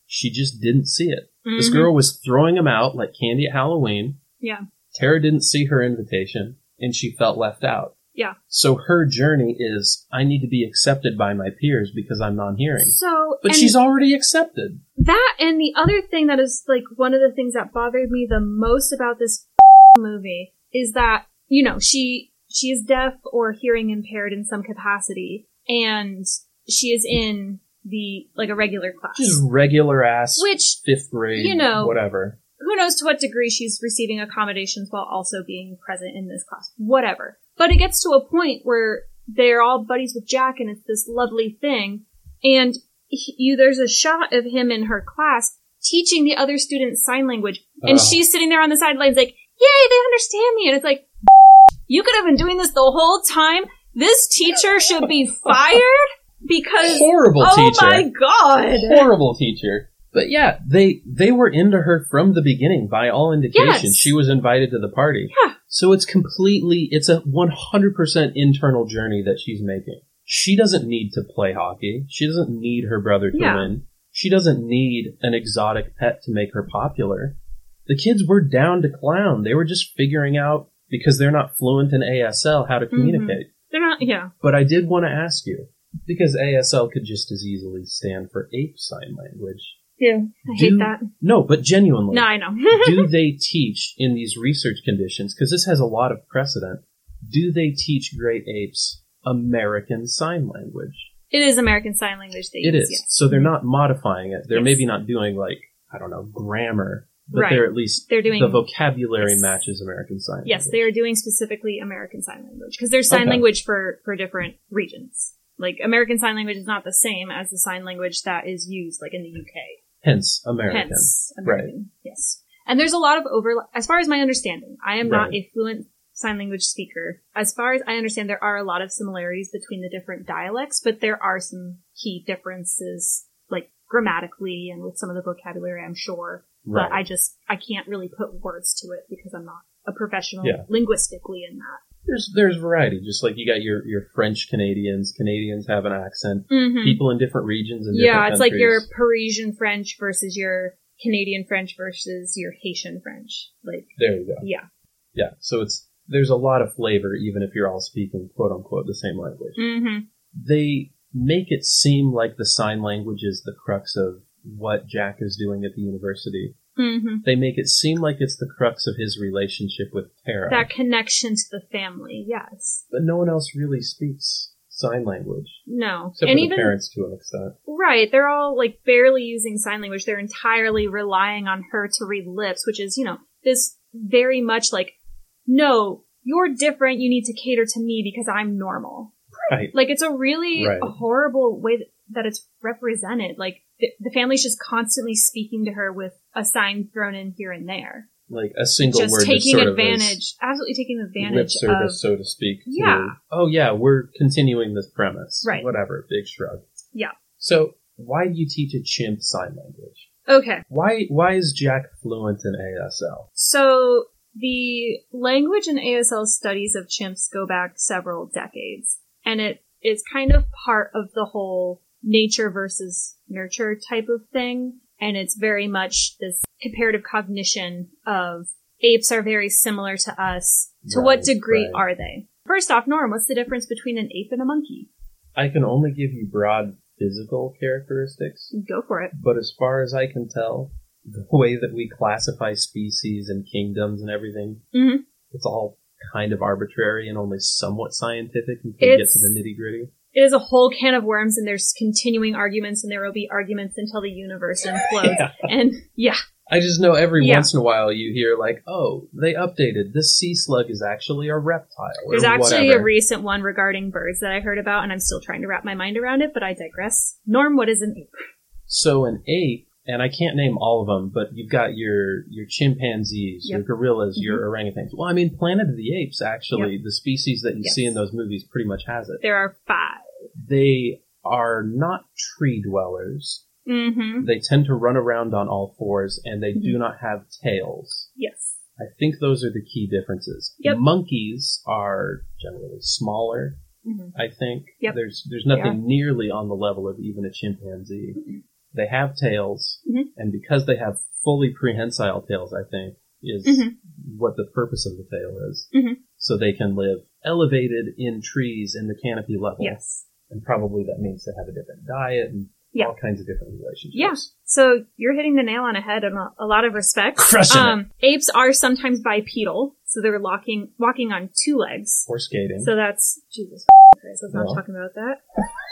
She just didn't see it. Mm-hmm. This girl was throwing them out like candy at Halloween. Yeah. Tara didn't see her invitation, and she felt left out. Yeah. So her journey is, I need to be accepted by my peers because I'm non-hearing. So, but she's already accepted. That, and the other thing that is, like, one of the things that bothered me the most about this movie is that, you know, she she is deaf or hearing impaired in some capacity, and she is in the, like, a regular class. Just regular ass, which, fifth grade, you know, whatever. Who knows to what degree she's receiving accommodations while also being present in this class. Whatever. But it gets to a point where they're all buddies with Jack, and it's this lovely thing. And he, you, there's a shot of him in her class teaching the other students sign language. And uh. she's sitting there on the sidelines like, yay, they understand me. And it's like, you could have been doing this the whole time. This teacher should be fired because... Horrible oh teacher. Oh my God. Horrible teacher. But yeah, they they were into her from the beginning, by all indications. Yes. She was invited to the party. Yeah. So it's completely, it's a one hundred percent internal journey that she's making. She doesn't need to play hockey. She doesn't need her brother to yeah. win. She doesn't need an exotic pet to make her popular. The kids were down to clown. They were just figuring out, because they're not fluent in A S L, how to communicate. Mm-hmm. They're not, yeah. But I did want to ask you, because A S L could just as easily stand for ape sign language. Yeah, I hate do, that. No, but genuinely. No, I know. Do they teach in these research conditions, because this has a lot of precedent, do they teach great apes American Sign Language? It is American Sign Language they use. It is. Yes. So they're not modifying it. They're yes. maybe not doing, like, I don't know, grammar, but right. they're at least, they're doing, the vocabulary yes. matches American Sign Language. Yes, they are doing specifically American Sign Language, because there's sign okay. language for, for different regions. Like, American Sign Language is not the same as the sign language that is used, like, in the U K. Hence American. Hence American. Right. Yes. And there's a lot of overlap. As far as my understanding, I am right. not a fluent sign language speaker. As far as I understand, there are a lot of similarities between the different dialects, but there are some key differences, like grammatically and with some of the vocabulary, I'm sure. Right. But I just, I can't really put words to it because I'm not a professional yeah. linguistically in that. There's there's variety, just like you got your, your French Canadians. Canadians have an accent. Mm-hmm. People in different regions and different yeah, it's countries. Like your Parisian French versus your Canadian French versus your Haitian French. Like there you go. Yeah, yeah. So it's there's a lot of flavor, even if you're all speaking quote unquote the same language. Mm-hmm. They make it seem like the sign language is the crux of what Jack is doing at the university. Mm-hmm. They make it seem like it's the crux of his relationship with Tara. That connection to the family, yes. But no one else really speaks sign language. No. Except and for even, the parents to an extent. Right. They're all, like, barely using sign language. They're entirely relying on her to read lips, which is, you know, this very much like, no, you're different. You need to cater to me because I'm normal. Right. Like, it's a really right. horrible way that, that it's represented. Like, the, the family's just constantly speaking to her with a sign thrown in here and there. Like a single just word. Just taking sort advantage, of absolutely taking advantage lip service, of... so to speak. Yeah. To, oh yeah, we're continuing this premise. Right. Whatever, big shrug. Yeah. So, why do you teach a chimp sign language? Okay. Why Why is Jack fluent in A S L? So, the language and A S L studies of chimps go back several decades. And it is kind of part of the whole nature versus nurture type of thing. And it's very much this comparative cognition of apes are very similar to us. To right, what degree right. are they? First off, Norm, what's the difference between an ape and a monkey? I can only give you broad physical characteristics. Go for it. But as far as I can tell, the way that we classify species and kingdoms and everything, mm-hmm. it's all kind of arbitrary and only somewhat scientific until you get to the nitty-gritty. It is a whole can of worms, and there's continuing arguments, and there will be arguments until the universe implodes. yeah. And yeah, I just know every yeah. once in a while you hear like, "Oh, they updated this sea slug is actually a reptile." Or there's actually whatever. A recent one regarding birds that I heard about, and I'm still trying to wrap my mind around it. But I digress. Norm, what is an ape? So an ape, and I can't name all of them, but you've got your your chimpanzees, yep. your gorillas, mm-hmm. your orangutans. Well, I mean, Planet of the Apes actually, yep. the species that you yes. see in those movies pretty much has it. There are five. They are not tree dwellers. Mm-hmm. They tend to run around on all fours, and they do not have tails. Yes. I think those are the key differences. Yep. Monkeys are generally smaller, mm-hmm. I think. Yep. There's there's nothing nearly on the level of even a chimpanzee. Mm-hmm. They have tails, mm-hmm. and because they have fully prehensile tails, I think, is mm-hmm. what the purpose of the tail is. Mm-hmm. So they can live elevated in trees in the canopy level. Yes. And probably that means they have a different diet and yeah. all kinds of different relationships. Yeah. So you're hitting the nail on the head in a lot of respects. Crushing um, it. Apes are sometimes bipedal, so they're walking, walking on two legs. Or skating. So that's, Jesus Christ, let's no. not talk about that.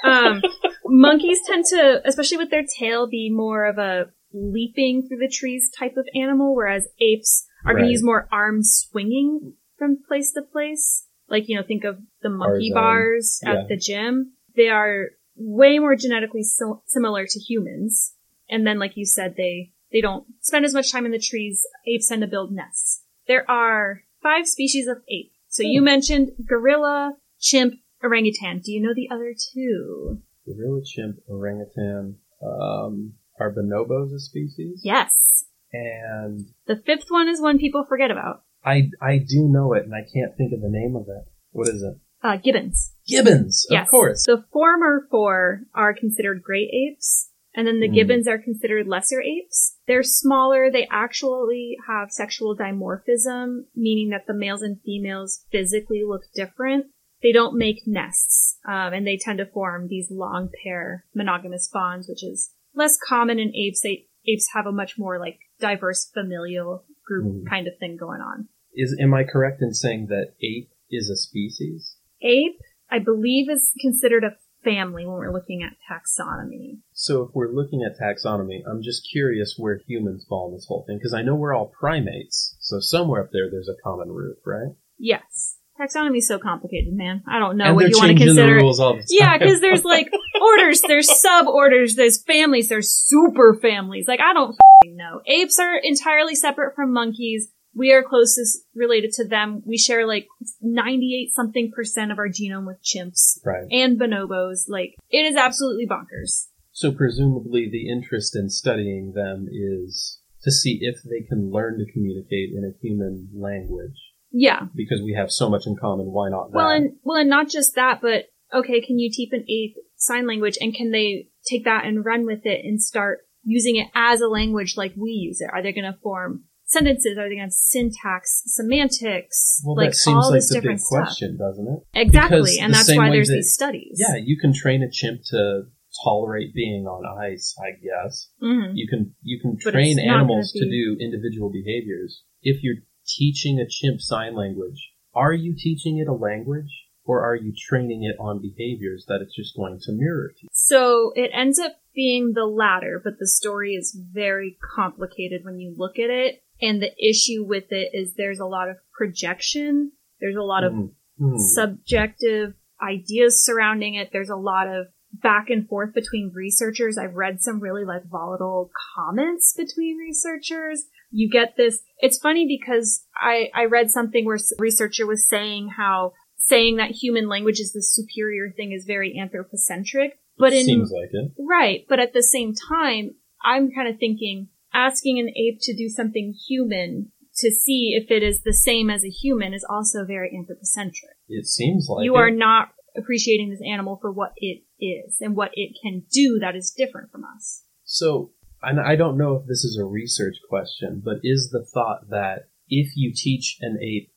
Um, monkeys tend to, especially with their tail, be more of a leaping through the trees type of animal, whereas apes are right. going to use more arm swinging from place to place. Like, you know, think of the monkey bars yeah. at the gym. They are way more genetically so- similar to humans. And then, like you said, they, they don't spend as much time in the trees. Apes tend to build nests. There are five species of ape. So mm. you mentioned gorilla, chimp, orangutan. Do you know the other two? Gorilla, chimp, orangutan. Um, are bonobos a species? Yes. And the fifth one is one people forget about. I, I do know it, and I can't think of the name of it. What is it? Uh, gibbons. Gibbons, of yes. course. The former four are considered great apes, and then the mm. gibbons are considered lesser apes. They're smaller. They actually have sexual dimorphism, meaning that the males and females physically look different. They don't make nests, um, and they tend to form these long pair monogamous bonds, which is less common in apes. They, apes have a much more like diverse familial group mm. kind of thing going on. Is am I correct in saying that ape is a species? Ape, I believe, is considered a family when we're looking at taxonomy. So if we're looking at taxonomy, I'm just curious where humans fall in this whole thing, because I know we're all primates, so somewhere up there there's a common root, right? Yes. Taxonomy's so complicated, man. I don't know and what you want to consider. They're changing the rules all the time. Yeah, because there's like orders, there's sub-orders, there's families, there's super families. Like, I don't f***ing know. Apes are entirely separate from monkeys. We are closest related to them. We share like ninety-eight something percent of our genome with chimps right. and bonobos. Like, it is absolutely bonkers. So presumably the interest in studying them is to see if they can learn to communicate in a human language. Yeah. Because we have so much in common. Why not that? Well, and, well, and not just that, but okay, can you teach an ape sign language, and can they take that and run with it and start using it as a language like we use it? Are they going to form sentences? Are they going to have syntax, semantics? Well, like, that seems all like this the different big stuff. Question, doesn't it? Exactly, because and that's why there's that, these studies. Yeah, you can train a chimp to tolerate being on ice, I guess. Mm-hmm. You can you can train animals be... to do individual behaviors. If you're teaching a chimp sign language, are you teaching it a language, or are you training it on behaviors that it's just going to mirror to you? So it ends up being the latter, but the story is very complicated when you look at it. And the issue with it is there's a lot of projection. There's a lot of mm-hmm. subjective ideas surrounding it. There's a lot of back and forth between researchers. I've read some really like volatile comments between researchers. You get this. It's funny because I, I read something where a researcher was saying how saying that human language is the superior thing is very anthropocentric. But in, seems like it. Right. But at the same time, I'm kind of thinking, asking an ape to do something human to see if it is the same as a human is also very anthropocentric. It seems like you it. are not appreciating this animal for what it is and what it can do that is different from us. So, and I don't know if this is a research question, but is the thought that if you teach an ape,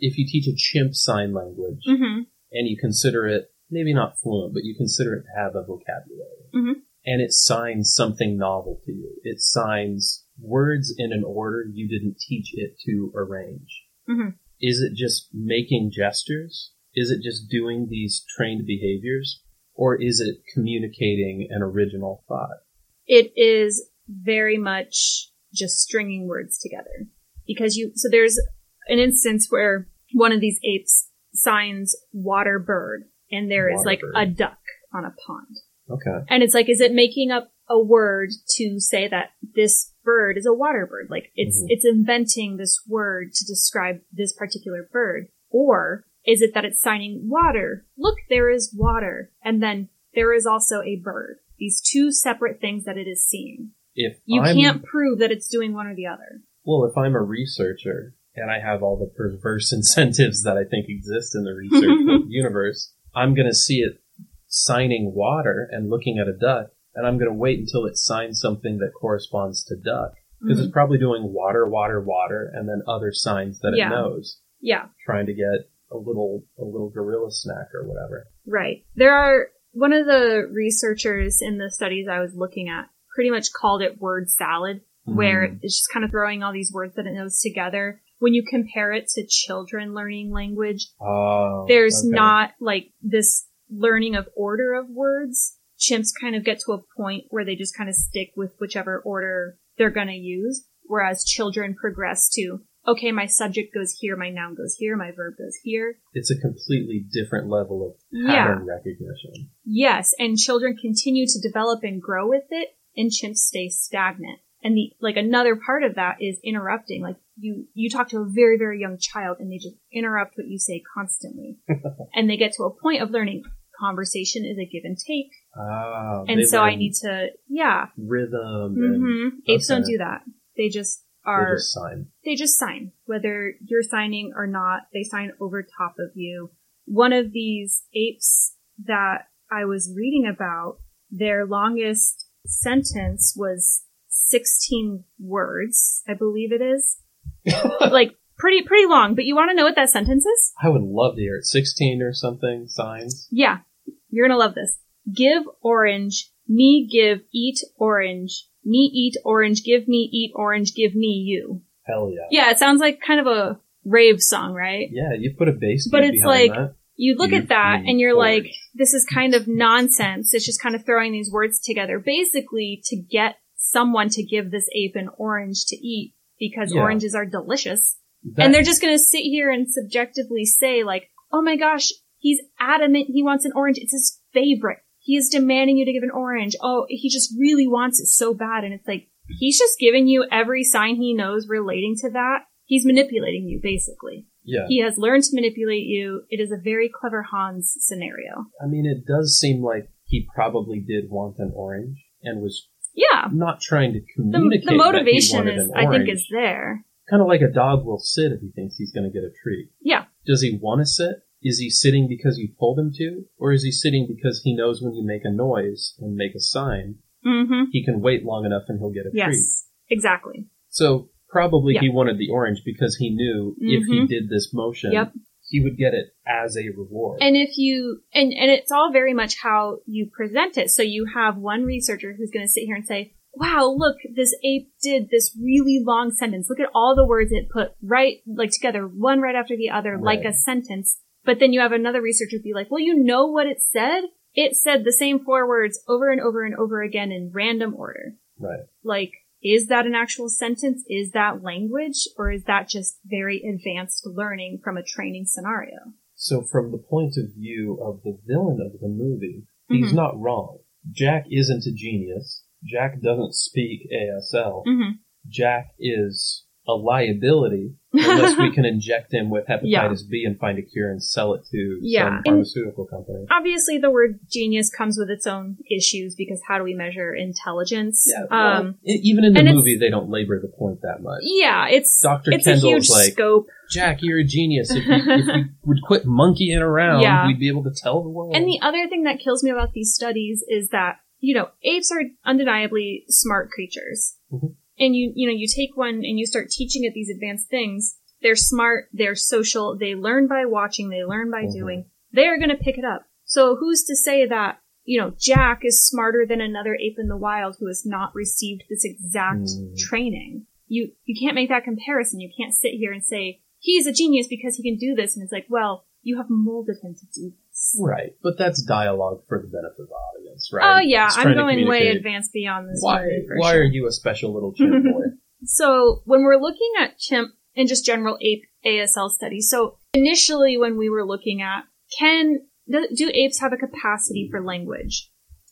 if you teach a chimp sign language, mm-hmm. and you consider it, maybe not fluent, but you consider it to have a vocabulary, mm-hmm. and it signs something novel to you. It signs words in an order you didn't teach it to arrange. Mm-hmm. Is it just making gestures? Is it just doing these trained behaviors? Or is it communicating an original thought? It is very much just stringing words together. Because you, so there's an instance where one of these apes signs water bird, and there water is like bird. a duck on a pond. Okay. And it's like, is it making up a word to say that this bird is a water bird? Like, it's mm-hmm. it's inventing this word to describe this particular bird. Or is it that it's signing water? Look, there is water. And then there is also a bird. These two separate things that it is seeing. If you I'm, can't prove that it's doing one or the other. Well, if I'm a researcher and I have all the perverse incentives that I think exist in the research universe, I'm going to see it signing water and looking at a duck, and I'm going to wait until it signs something that corresponds to duck. Because mm-hmm. it's probably doing water, water, water, and then other signs that yeah. it knows. Yeah. Trying to get a little a little gorilla snack or whatever. Right. There are... One of the researchers in the studies I was looking at pretty much called it word salad, mm. where it's just kind of throwing all these words that it knows together. When you compare it to children learning language, oh, there's okay. not like this learning of order of words. Chimps kind of get to a point where they just kind of stick with whichever order they're going to use, whereas children progress to, okay, my subject goes here, my noun goes here, my verb goes here. It's a completely different level of pattern yeah. recognition. Yes, and children continue to develop and grow with it, and chimps stay stagnant. And the like another part of that is interrupting. Like you, you talk to a very, very young child, and they just interrupt what you say constantly. And they get to a point of learning conversation is a give and take. Ah, and so I need to, yeah. Rhythm. Mm-hmm. And, apes okay. don't do that. They just... Are, they just sign. They just sign. Whether you're signing or not, they sign over top of you. One of these apes that I was reading about, their longest sentence was sixteen words, I believe it is. Like, pretty pretty long, but you want to know what that sentence is? I would love to hear it. sixteen or something, signs. Yeah, you're going to love this. Give orange, me give, eat orange. Me eat orange, give me eat orange, give me you. Hell yeah. Yeah, it sounds like kind of a rave song, right? Yeah, you put a bass behind that. But it's like, that. you look you, at that and you're orange. Like, this is kind of nonsense. It's just kind of throwing these words together. Basically, to get someone to give this ape an orange to eat, because yeah. oranges are delicious. That... And they're just going to sit here and subjectively say like, oh my gosh, he's adamant he wants an orange. It's his favorite. He is demanding you to give an orange. Oh, he just really wants it so bad. And it's like, he's just giving you every sign he knows relating to that. He's manipulating you, basically. Yeah. He has learned to manipulate you. It is a very clever Hans scenario. I mean, it does seem like he probably did want an orange and was yeah. not trying to communicate the, the motivation that he wanted is, an orange. I think, is there. Kind of like a dog will sit if he thinks he's going to get a treat. Yeah. Does he want to sit? Is he sitting because you told him to? Or is he sitting because he knows when you make a noise and make a sign, mm-hmm. he can wait long enough and he'll get a yes, treat? Yes, exactly. So probably yeah. he wanted the orange because he knew mm-hmm. if he did this motion, yep. he would get it as a reward. And if you, and, and it's all very much how you present it. So you have one researcher who's going to sit here and say, wow, look, this ape did this really long sentence. Look at all the words it put right, like together, one right after the other, right. like a sentence. But then you have another researcher be like, well, you know what it said? It said the same four words over and over and over again in random order. Right. Like, is that an actual sentence? Is that language? Or is that just very advanced learning from a training scenario? So from the point of view of the villain of the movie, he's mm-hmm. not wrong. Jack isn't a genius. Jack doesn't speak A S L. Mm-hmm. Jack is... a liability unless we can inject him with hepatitis yeah. B and find a cure and sell it to yeah. some pharmaceutical and company. Obviously, the word genius comes with its own issues because how do we measure intelligence? Yeah, well, um, even in the movie, they don't labor the point that much. Yeah, it's Doctor It's Kendall's a huge like, scope. Jack, you're a genius. If you, if you would quit monkeying around, yeah. we'd be able to tell the world. And the other thing that kills me about these studies is that, you know, apes are undeniably smart creatures. Mm-hmm. And you, you know, you take one and you start teaching it these advanced things. They're smart. They're social. They learn by watching. They learn by mm-hmm. doing. They're going to pick it up. So who's to say that, you know, Jack is smarter than another ape in the wild who has not received this exact mm. training? You, you can't make that comparison. You can't sit here and say, he's a genius because he can do this. And it's like, well, you have molded him to do this. Right. But that's dialogue for the benefit of the audience. Right? Oh yeah, I'm going way advanced beyond this. Why, movie, why sure. are you a special little chimp boy? So when we're looking at chimp and just general ape A S L studies, so initially when we were looking at, can do apes have a capacity for language?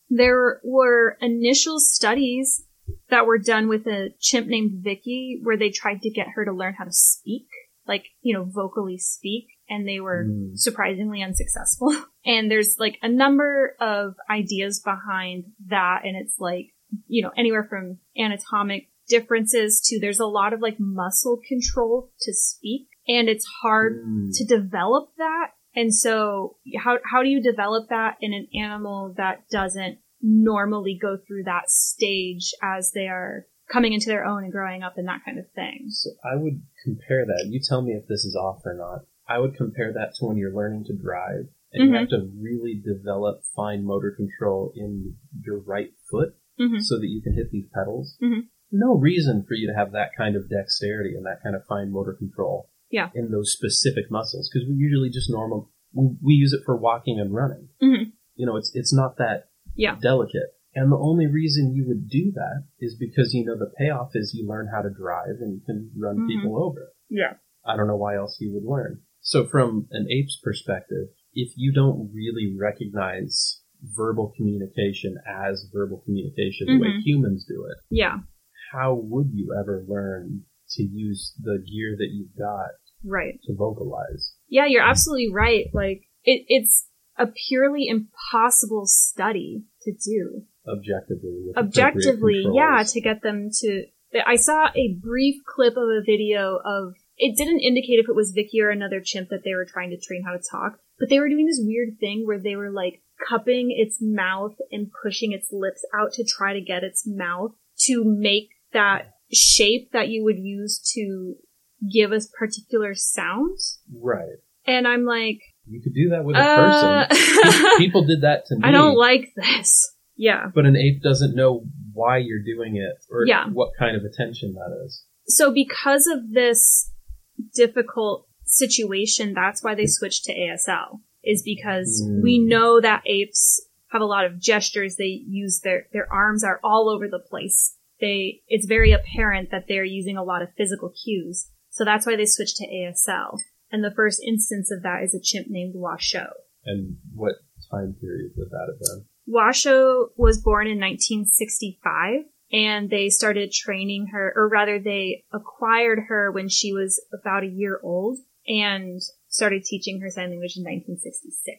There were initial studies that were done with a chimp named Vicky where they tried to get her to learn how to speak, like, you know, vocally speak. and they were mm. surprisingly unsuccessful. And there's like a number of ideas behind that. And it's like, you know, anywhere from anatomic differences to there's a lot of like muscle control to speak. And it's hard mm. to develop that. And so how, how do you develop that in an animal that doesn't normally go through that stage as they are coming into their own and growing up and that kind of thing? So I would compare that. You tell me if this is off or not. I would compare that to when you're learning to drive and mm-hmm. you have to really develop fine motor control in your right foot mm-hmm. so that you can hit these pedals. Mm-hmm. No reason for you to have that kind of dexterity and that kind of fine motor control yeah. in those specific muscles, because we usually just normal, we, we use it for walking and running. Mm-hmm. You know, it's it's not that yeah. delicate. And the only reason you would do that is because, you know, the payoff is you learn how to drive and you can run mm-hmm. people over. Yeah. I don't know why else you would learn. So from an ape's perspective, if you don't really recognize verbal communication as verbal communication mm-hmm. the way humans do it, yeah. how would you ever learn to use the gear that you've got right. to vocalize? Yeah, you're absolutely right. Like, it, it's a purely impossible study to do. Objectively. With objectively, yeah, to get them to... I saw a brief clip of a video of... It didn't indicate if it was Vicky or another chimp that they were trying to train how to talk, but they were doing this weird thing where they were, like, cupping its mouth and pushing its lips out to try to get its mouth to make that shape that you would use to give a particular sound. Right. And I'm like... You could do that with a uh, person. People did that to me. I don't like this. Yeah. But an ape doesn't know why you're doing it or yeah. what kind of attention that is. So because of this difficult situation, that's why they switched to A S L, is because mm. we know that apes have a lot of gestures. They use their, their arms are all over the place. They, it's very apparent that they're using a lot of physical cues. So that's why they switched to A S L. And the first instance of that is a chimp named Washoe. And what time period was that about? Washoe was born in nineteen sixty-five, and they started training her, or rather they acquired her when she was about a year old and started teaching her sign language in nineteen sixty-six.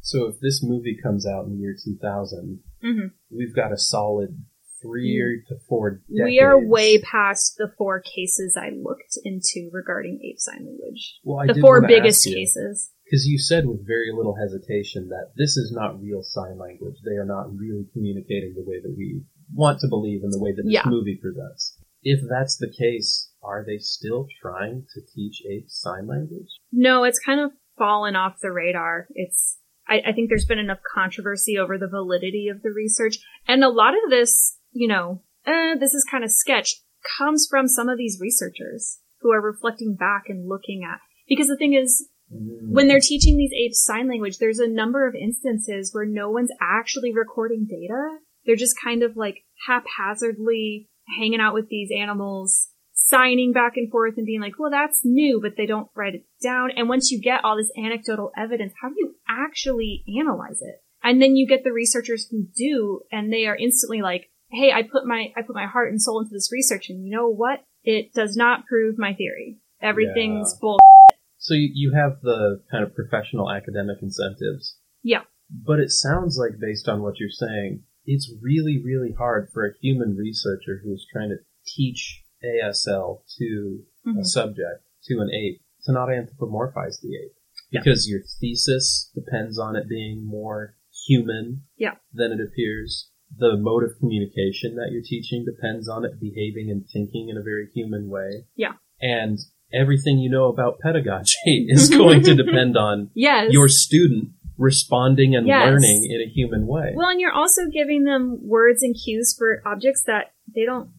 So if this movie comes out in the year two thousand, mm-hmm. we've got a solid three to four decades. We are way past the four cases I looked into regarding ape sign language. Well, I the did four biggest you, cases. Because you said with very little hesitation that this is not real sign language. They are not really communicating the way that we want to believe in the way that this yeah. movie presents. If that's the case, are they still trying to teach apes sign language? No, it's kind of fallen off the radar. It's I, I think there's been enough controversy over the validity of the research. And a lot of this, you know, eh, this is kind of sketch, comes from some of these researchers who are reflecting back and looking at. Because the thing is, mm. when they're teaching these apes sign language, there's a number of instances where no one's actually recording data. They're just kind of like haphazardly hanging out with these animals, signing back and forth and being like, well, that's new, but they don't write it down. And once you get all this anecdotal evidence, how do you actually analyze it? And then you get the researchers who do, and they are instantly like, hey, I put my I put my heart and soul into this research, and you know what? It does not prove my theory. Everything's yeah. bullshit. So you, you have the kind of professional academic incentives. Yeah. But it sounds like, based on what you're saying, it's really, really hard for a human researcher who's trying to teach A S L to mm-hmm. a subject, to an ape, to not anthropomorphize the ape. Because yeah. your thesis depends on it being more human yeah. than it appears. The mode of communication that you're teaching depends on it behaving and thinking in a very human way. Yeah. And everything you know about pedagogy is going to depend on yes. your student responding and yes. learning in a human way. Well, and you're also giving them words and cues for objects that they don't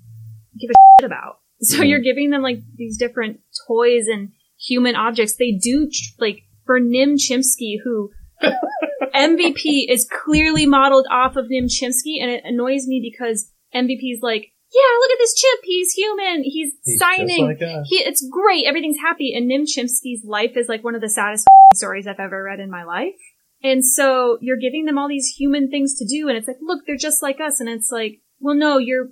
give a shit about. So mm-hmm. you're giving them, like, these different toys and human objects. They do, tr- like, for Nim Chimpsky, who... M V P is clearly modeled off of Nim Chimpsky, and it annoys me because M V P's like, yeah, look at this chimp, he's human, he's, he's signing, like he, it's great, everything's happy, and Nim Chimpsky's life is like one of the saddest stories I've ever read in my life. And so you're giving them all these human things to do, and it's like, look, they're just like us, and it's like, well, no, you're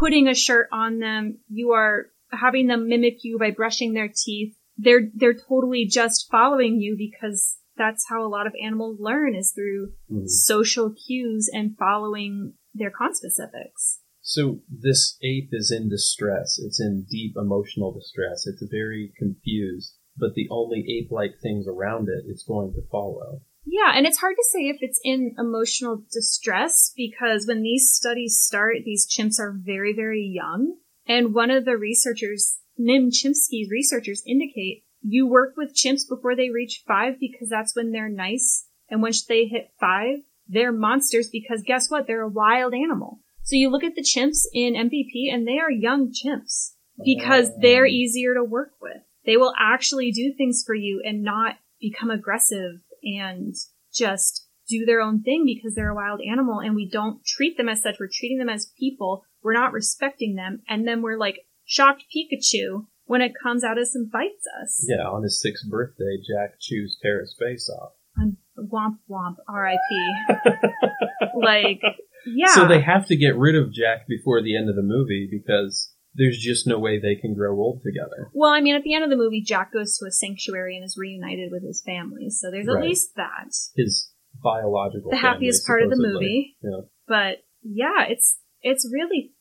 putting a shirt on them, you are having them mimic you by brushing their teeth, they're they're totally just following you, because that's how a lot of animals learn, is through mm-hmm. social cues and following their conspecifics. So this ape is in distress. It's in deep emotional distress. It's very confused, but the only ape-like things around it, it's going to follow. Yeah, and it's hard to say if it's in emotional distress, because when these studies start, these chimps are very, very young. And one of the researchers, Nim Chimpsky's researchers, indicate you work with chimps before they reach five, because that's when they're nice. And once they hit five, they're monsters, because guess what? They're a wild animal. So you look at the chimps in M V P, and they are young chimps because um. they're easier to work with. They will actually do things for you and not become aggressive and just do their own thing, because they're a wild animal and we don't treat them as such. We're treating them as people. We're not respecting them. And then we're like shocked Pikachu when it comes out us and bites us. Yeah, on his sixth birthday, Jack chews Tara's face off. Um, womp womp, R I P Like, yeah. So they have to get rid of Jack before the end of the movie, because there's just no way they can grow old together. Well, I mean, at the end of the movie, Jack goes to a sanctuary and is reunited with his family. So there's right. at least that. His biological The family, happiest part supposedly. Of the movie. Yeah. But yeah, it's it's really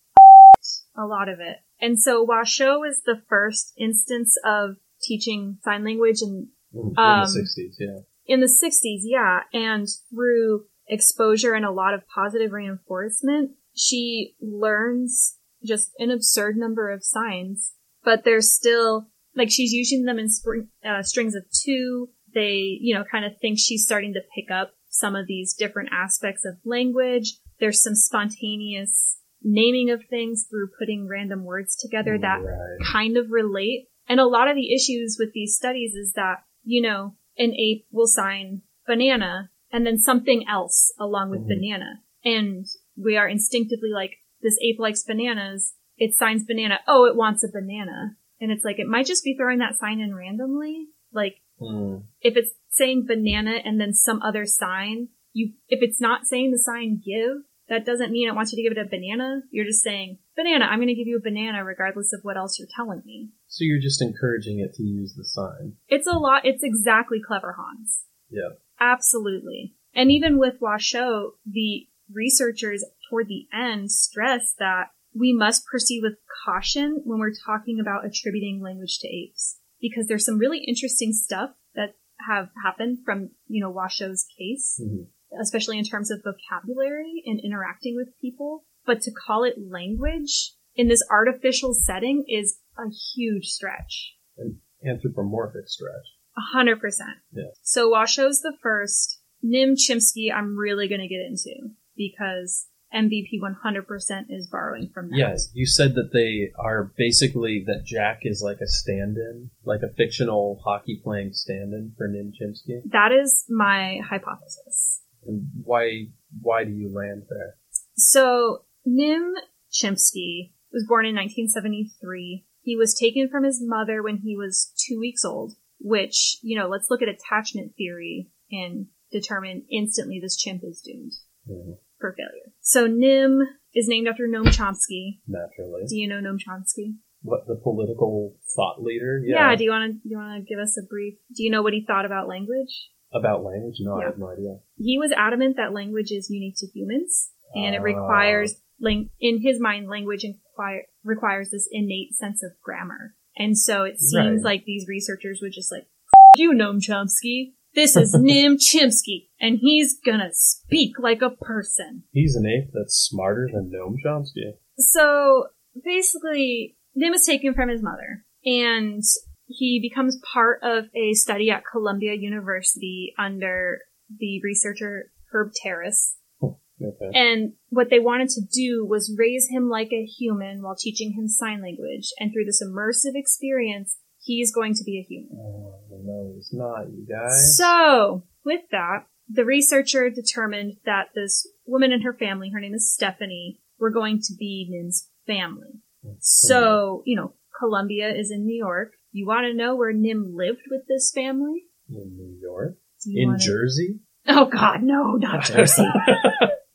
a lot of it. And so Washoe is the first instance of teaching sign language in, um, in the sixties, yeah. In the sixties, yeah. And through exposure and a lot of positive reinforcement, she learns just an absurd number of signs. But they're still, like, she's using them in spring, uh, strings of two. They, you know, kind of think she's starting to pick up some of these different aspects of language. There's some spontaneous naming of things through putting random words together that right. kind of relate. And a lot of the issues with these studies is that, you know, an ape will sign banana and then something else along with mm-hmm. banana. And we are instinctively like, this ape likes bananas. It signs banana. Oh, it wants a banana. And it's like, it might just be throwing that sign in randomly. Like, mm. if it's saying banana and then some other sign, you if it's not saying the sign give, that doesn't mean it wants you to give it a banana. You're just saying, banana, I'm going to give you a banana regardless of what else you're telling me. So you're just encouraging it to use the sign. It's a lot. It's exactly clever, Hans. Yeah. Absolutely. And even with Washoe, the researchers toward the end stress that we must proceed with caution when we're talking about attributing language to apes, because there's some really interesting stuff that have happened from, you know, Washoe's case, mm-hmm. especially in terms of vocabulary and interacting with people. But to call it language in this artificial setting is a huge stretch. An anthropomorphic stretch. A hundred percent. Yeah. So Washoe's the first. Nim Chimpsky, I'm really going to get into, because M V P one hundred percent is borrowing from that. Yes, you said that they are basically, that Jack is like a stand-in, like a fictional hockey-playing stand-in for Nim Chimpsky? That is my hypothesis. And why, why do you land there? So, Nim Chimpsky was born in nineteen seventy-three. He was taken from his mother when he was two weeks old, which, you know, let's look at attachment theory and determine instantly this chimp is doomed. Mm-hmm. For failure. So Nim is named after Noam Chomsky. Naturally. Do you know Noam Chomsky? What, the political thought leader? Yeah. Yeah. Do you want to do you want to give us a brief? Do you know what he thought about language? About language? No, yeah. I have no idea. He was adamant that language is unique to humans, and uh, it requires, in his mind, language inquire, requires this innate sense of grammar. And so it seems right. like these researchers would just like, F- you, Noam Chomsky. This is Nim Chimpsky, and he's gonna speak like a person. He's an ape that's smarter than Noam Chomsky. So, basically, Nim is taken from his mother, and he becomes part of a study at Columbia University under the researcher Herb Terrace. Okay. And what they wanted to do was raise him like a human while teaching him sign language, and through this immersive experience, he's going to be a human. Oh, no, he's not, you guys. So, with that, the researcher determined that this woman and her family, her name is Stephanie, were going to be Nim's family. Okay. So, you know, Columbia is in New York. You want to know where Nim lived with this family? In New York? In wanna... Jersey? Oh, God, no, not Jersey.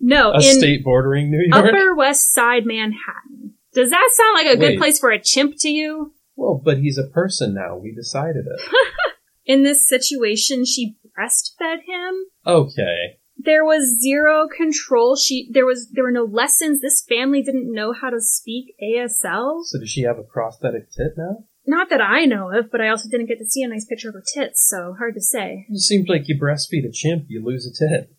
No, a in... A state bordering New York? Upper West Side Manhattan. Does that sound like a Wait. Good place for a chimp to you? Well, but he's a person now. We decided it. In this situation, she breastfed him. Okay. There was zero control. She there was there were no lessons. This family didn't know how to speak A S L. So does she have a prosthetic tit now? Not that I know of, but I also didn't get to see a nice picture of her tits, so hard to say. It seems like you breastfeed a chimp, you lose a tit.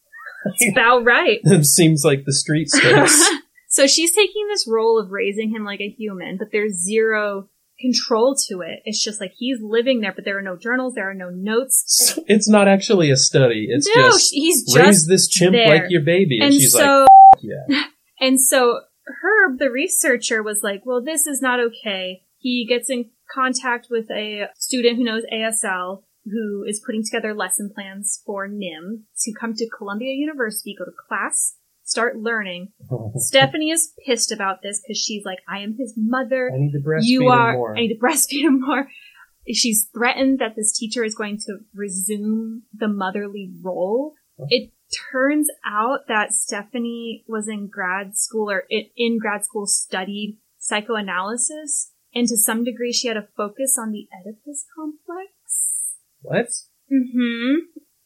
That's about right. It seems like the street skirts. So she's taking this role of raising him like a human, but there's zero control to it. It's just like he's living there, but there are no journals, there are no notes. So it's not actually a study. It's no, just he's just raise this chimp there. Like your baby. And, and she's so, like, yeah. And so Herb, the researcher, was like, well, this is not okay. He gets in contact with a student who knows A S L, who is putting together lesson plans for Nim to come to Columbia University, go to class, start learning. Stephanie is pissed about this because she's like, I am his mother. I need to breastfeed you are, him more. I need to breastfeed him more. She's threatened that this teacher is going to resume the motherly role. It turns out that Stephanie was in grad school or in grad school studied psychoanalysis. And to some degree, she had a focus on the Oedipus complex. What? Mm-hmm.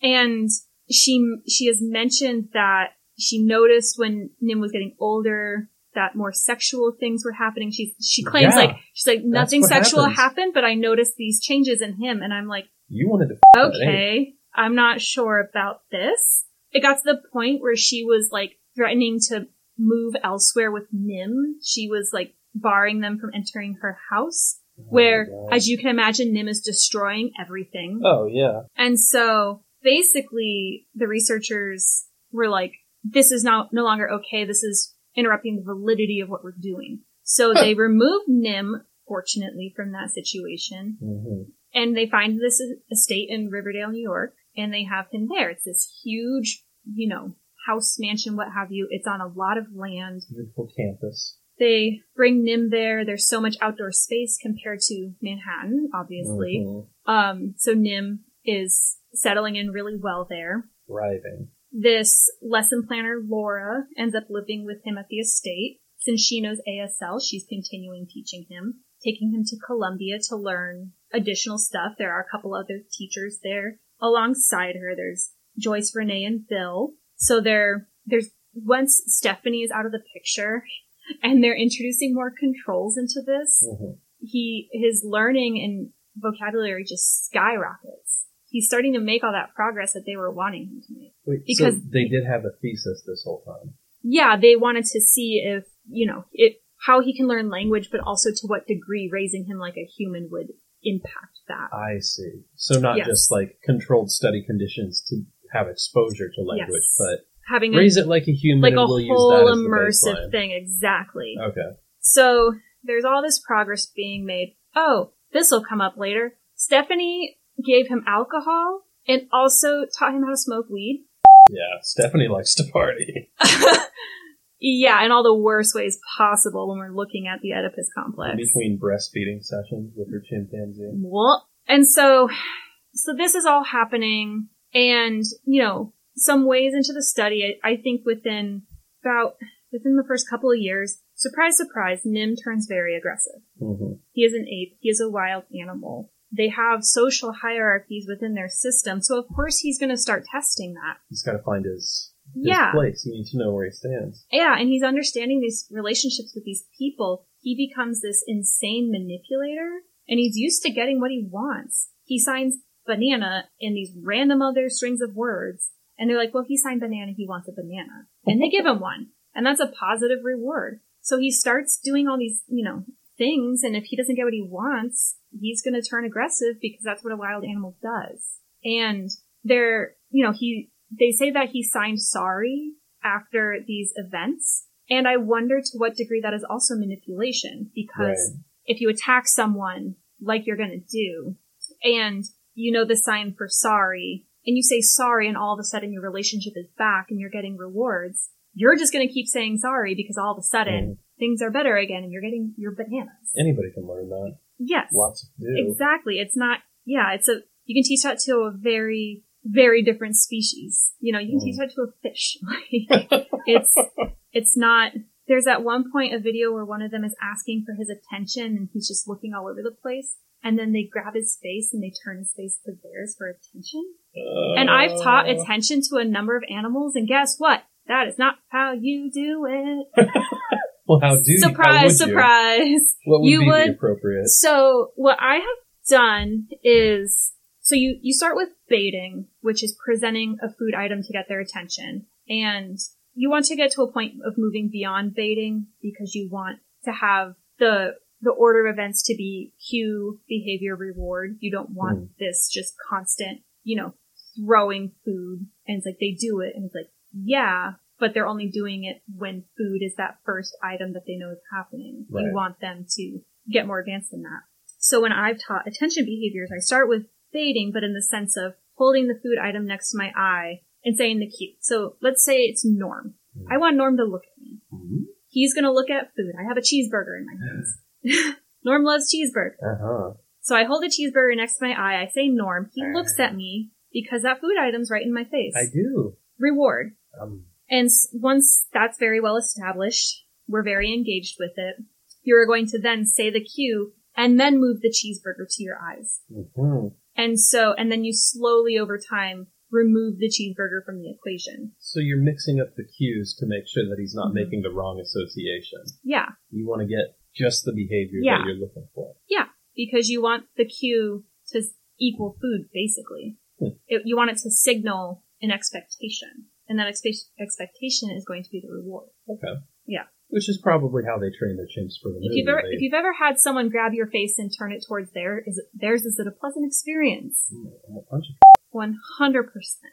And she she has mentioned that she noticed when Nim was getting older that more sexual things were happening. She she claims yeah, like she's like nothing sexual happens. happened, but I noticed these changes in him, and I'm like, you wanted to f- okay, that, I'm not sure about this. It got to the point where she was like threatening to move elsewhere with Nim. She was like barring them from entering her house, where, oh, as you can imagine, Nim is destroying everything. Oh, yeah. And so, basically, the researchers were like, this is not no longer okay. This is interrupting the validity of what we're doing. So huh. they removed Nim, fortunately, from that situation. Mm-hmm. And they find this estate in Riverdale, New York, and they have him there. It's this huge, you know, house, mansion, what have you. It's on a lot of land. Beautiful campus. They bring Nim there. There's so much outdoor space compared to Manhattan, obviously. Mm-hmm. Um, so Nim is settling in really well there. Thriving. This lesson planner, Laura, ends up living with him at the estate. Since she knows A S L, she's continuing teaching him, taking him to Columbia to learn additional stuff. There are a couple other teachers there alongside her. There's Joyce, Renee, and Bill. So there, there's once Stephanie is out of the picture, and they're introducing more controls into this. Mm-hmm. He, his learning and vocabulary just skyrockets. He's starting to make all that progress that they were wanting him to make. Wait, because so they did have a thesis this whole time. Yeah, they wanted to see if, you know, it, how he can learn language, but also to what degree raising him like a human would impact that. I see. So not yes. just like controlled study conditions to have exposure to language, yes. but... Having Raise a, it like a human like and a we'll whole use that immersive thing, exactly. Okay. So there's all this progress being made. Oh, this will come up later. Stephanie gave him alcohol and also taught him how to smoke weed. Yeah, Stephanie likes to party. Yeah, in all the worst ways possible when we're looking at the Oedipus complex. In between breastfeeding sessions with her chimpanzee. Well, and so, so this is all happening and, you know, some ways into the study, I, I think within about, within the first couple of years, surprise, surprise, Nim turns very aggressive. Mm-hmm. He is an ape. He is a wild animal. They have social hierarchies within their system. So, of course, he's going to start testing that. He's got to find his, his yeah. place. He needs to know where he stands. Yeah, and he's understanding these relationships with these people. He becomes this insane manipulator, and he's used to getting what he wants. He signs banana in these random other strings of words. And they're like, well, he signed banana, he wants a banana. And they give him one. And that's a positive reward. So he starts doing all these, you know, things. And if he doesn't get what he wants, he's going to turn aggressive because that's what a wild animal does. And they're, you know, he, they say that he signed sorry after these events. And I wonder to what degree that is also manipulation. Because right. if you attack someone like you're going to do, and you know the sign for sorry, and you say sorry, and all of a sudden your relationship is back and you're getting rewards, you're just going to keep saying sorry because all of a sudden mm. things are better again and you're getting your bananas. Anybody can learn that. Yes. Lots to do. Exactly. It's not, yeah, it's a, you can teach that to a very, very different species. You know, you can mm. teach that to a fish. It's, it's not There's at one point a video where one of them is asking for his attention and he's just looking all over the place. And then they grab his face and they turn his face to theirs for attention. Uh, and I've taught attention to a number of animals. And guess what? That is not how you do it. Well, how do surprise, you? How surprise, surprise. What would you be would, the appropriate? So what I have done is, so you, you start with baiting, which is presenting a food item to get their attention. And you want to get to a point of moving beyond baiting because you want to have the the order of events to be cue, behavior, reward. You don't want mm. this just constant, you know, throwing food. And it's like, they do it. And it's like, yeah, but they're only doing it when food is that first item that they know is happening. Right. You want them to get more advanced than that. So when I've taught attention behaviors, I start with baiting, but in the sense of holding the food item next to my eye and saying the cue. So let's say it's Norm. Mm. I want Norm to look at me. Mm-hmm. He's going to look at food. I have a cheeseburger in my hands. Norm loves cheeseburger. Uh-huh. So I hold a cheeseburger next to my eye. I say Norm. He looks at me because that food item's right in my face. I do. Reward. Um. And once that's very well established, we're very engaged with it. You're going to then say the cue and then move the cheeseburger to your eyes. Mm-hmm. And so, and then you slowly over time remove the cheeseburger from the equation. So you're mixing up the cues to make sure that he's not mm-hmm. making the wrong association. Yeah. You want to get just the behavior yeah. that you're looking for. Yeah, because you want the cue to equal food, basically. Hmm. It, you want it to signal an expectation, and that expe- expectation is going to be the reward. Okay. Yeah. Which is probably how they train their chimps for the movie. If you've ever, they... if you've ever had someone grab your face and turn it towards their, is it, theirs, is it a pleasant experience? One hundred percent.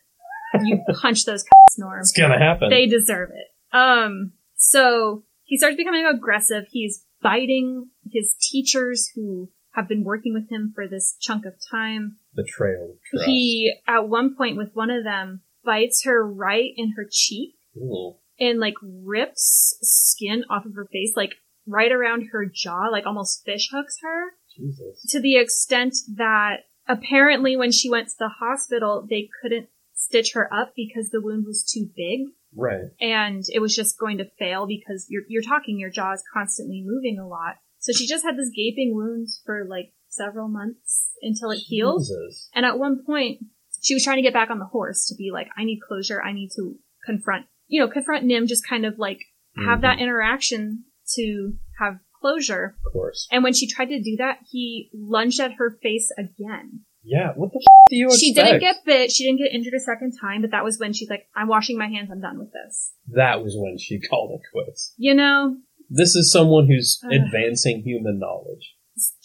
You punch those cunts, Norm. It's gonna happen. They deserve it. Um. So he starts becoming aggressive. He's biting his teachers who have been working with him for this chunk of time. Betrayal. He, at one point with one of them, bites her right in her cheek Ooh. and like rips skin off of her face, like right around her jaw, like almost fish hooks her. Jesus. To the extent that apparently when she went to the hospital, they couldn't stitch her up because the wound was too big. Right. And it was just going to fail because you're you're talking, your jaw is constantly moving a lot. So she just had this gaping wound for like several months until it Jesus. healed. And at one point, she was trying to get back on the horse to be like, I need closure. I need to confront, you know, confront Nim, just kind of like mm-hmm. have that interaction to have closure. Of course. And when she tried to do that, he lunged at her face again. Yeah, what the f*** do you expect? She didn't get bit, she didn't get injured a second time, but that was when she's like, I'm washing my hands, I'm done with this. That was when she called it quits. You know? This is someone who's uh, advancing human knowledge.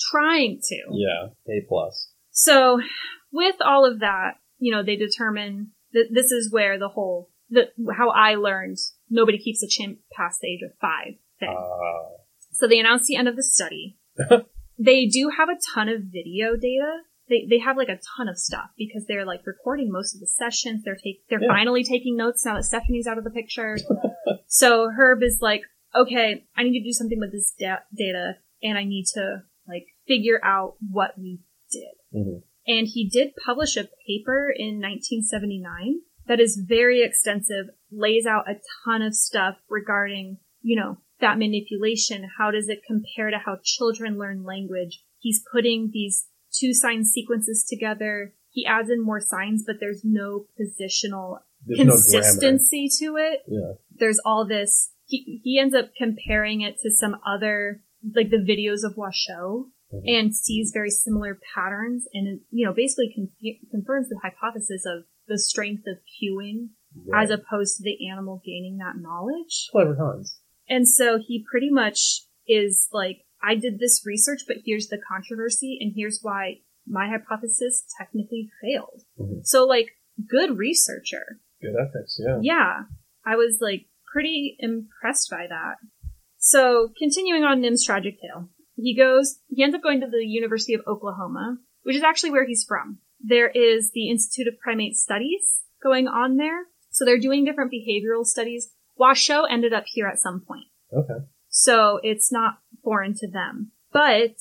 Trying to. Yeah, A plus. So, with all of that, you know, they determine that this is where the whole, the, how I learned nobody keeps a chimp past the age of five thing. Uh, so they announced the end of the study. They do have a ton of video data. They they have like a ton of stuff because they're like recording most of the sessions. They're take they're yeah. finally taking notes now that Stephanie's out of the picture. So Herb is like, okay, I need to do something with this da- data, and I need to like figure out what we did. Mm-hmm. And he did publish a paper in nineteen seventy-nine that is very extensive, lays out a ton of stuff regarding, you know, that manipulation. How does it compare to how children learn language? He's putting these two sign sequences together. He adds in more signs, but there's no positional there's consistency no to it. Yeah. There's all this. He he ends up comparing it to some other, like the videos of Washoe, mm-hmm. and sees very similar patterns, and you know basically conf- confirms the hypothesis of the strength of cueing right. as opposed to the animal gaining that knowledge. Clever Hans. And so he pretty much is like, I did this research, but here's the controversy, and here's why my hypothesis technically failed. Mm-hmm. So, like, good researcher. Good ethics, yeah. Yeah. I was, like, pretty impressed by that. So, continuing on Nim's tragic tale, he goes, he ends up going to the University of Oklahoma, which is actually where he's from. There is the Institute of Primate Studies going on there. So, they're doing different behavioral studies. Washoe ended up here at some point. Okay. So it's not foreign to them. But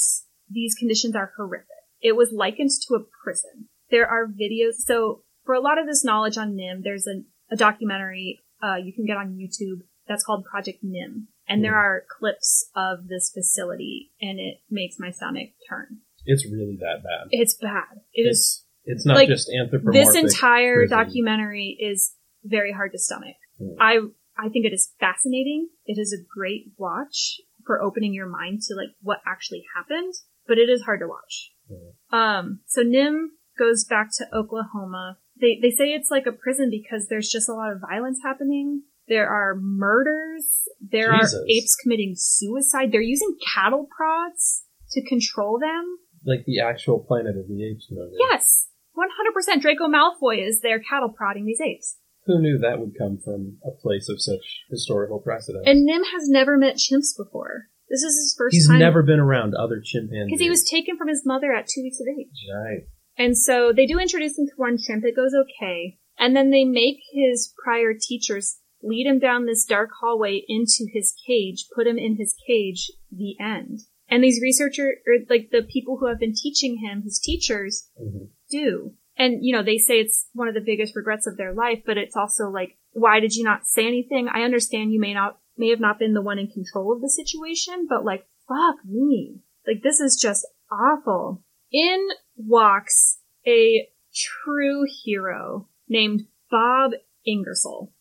these conditions are horrific. It was likened to a prison. There are videos. So for a lot of this knowledge on Nim, there's a, a documentary uh, you can get on YouTube that's called Project Nim. And yeah. there are clips of this facility, and it makes my stomach turn. It's really that bad. It's bad. It it's, is. It's not like, just anthropomorphic. This entire prison. documentary is very hard to stomach. Yeah. I I think it is fascinating. It is a great watch for opening your mind to like what actually happened, but it is hard to watch. Yeah. Um. So Nim goes back to Oklahoma. They they say it's like a prison because there's just a lot of violence happening. There are murders. There Jesus. are apes committing suicide. They're using cattle prods to control them. Like the actual Planet of the Apes movie. Yes. one hundred percent Draco Malfoy is there cattle prodding these apes. Who knew that would come from a place of such historical precedent? And Nim has never met chimps before. This is his first He's time. He's never been around other chimpanzees. Because he was taken from his mother at two weeks of age. Right. And so they do introduce him to one chimp. It goes okay. And then they make his prior teachers lead him down this dark hallway into his cage, put him in his cage, the end. And these researchers, or like the people who have been teaching him, his teachers, mm-hmm. do. And, you know, they say it's one of the biggest regrets of their life, but it's also like, why did you not say anything? I understand you may not, may have not been the one in control of the situation, but like, fuck me. Like, this is just awful. In walks a true hero named Bob Ingersoll.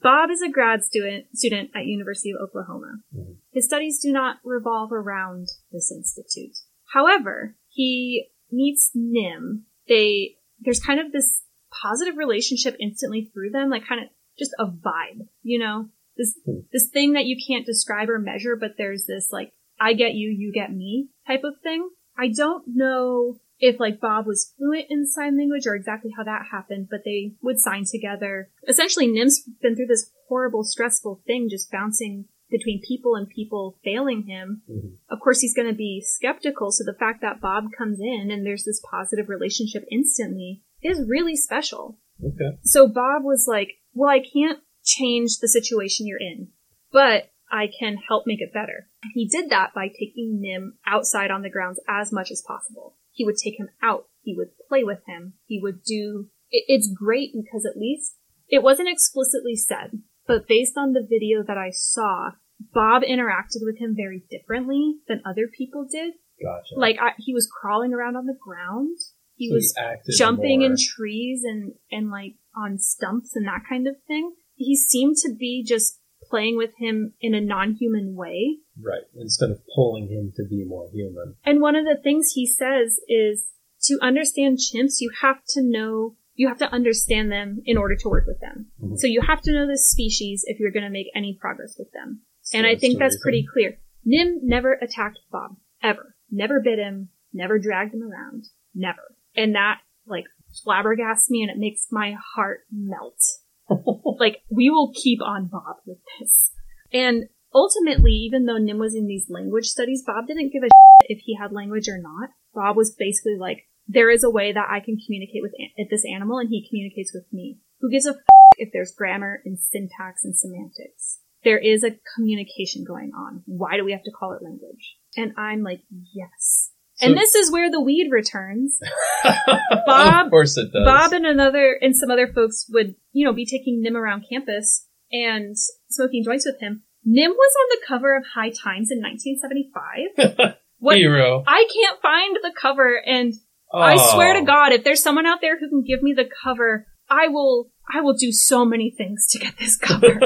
Bob is a grad student student at University of Oklahoma. Mm-hmm. His studies do not revolve around this institute. However, he meets Nim. They there's kind of this positive relationship instantly through them, like kind of just a vibe, you know? This mm-hmm. this thing that you can't describe or measure, but there's this like, I get you, you get me type of thing. I don't know if like Bob was fluent in sign language or exactly how that happened, but they would sign together. Essentially, Nim's been through this horrible, stressful thing, just bouncing between people and people failing him. Mm-hmm. Of course, he's going to be skeptical. So the fact that Bob comes in and there's this positive relationship instantly is really special. Okay. So Bob was like, well, I can't change the situation you're in, but I can help make it better. He did that by taking Nim outside on the grounds as much as possible. He would take him out. He would play with him. He would do... It, it's great because at least... It wasn't explicitly said, but based on the video that I saw, Bob interacted with him very differently than other people did. Gotcha. Like, I, he was crawling around on the ground. He so was he jumping more. in trees and, and, like, on stumps and that kind of thing. He seemed to be just playing with him in a non-human way. Right, instead of pulling him to be more human. And one of the things he says is, to understand chimps, you have to know, you have to understand them in order to work with them. Mm-hmm. So you have to know the species if you're going to make any progress with them. So and I think that's reason. pretty clear. Nim never attacked Bob, ever. Never bit him, never dragged him around, never. And that, like, flabbergasts me and it makes my heart melt. Like, we will keep on Bob with this. And ultimately, even though Nim was in these language studies, Bob didn't give a shit if he had language or not. Bob was basically like, there is a way that I can communicate with an- this animal and he communicates with me. Who gives a fuck if there's grammar and syntax and semantics? There is a communication going on. Why do we have to call it language? And I'm like, yes. So, and this is where the weed returns. Bob, of course it does. Bob and another, and some other folks would, you know, be taking Nim around campus and smoking joints with him. Nim was on the cover of High Times in nineteen seventy-five. What, hero. I can't find the cover, and oh. I swear to God, if there's someone out there who can give me the cover, I will I will do so many things to get this cover.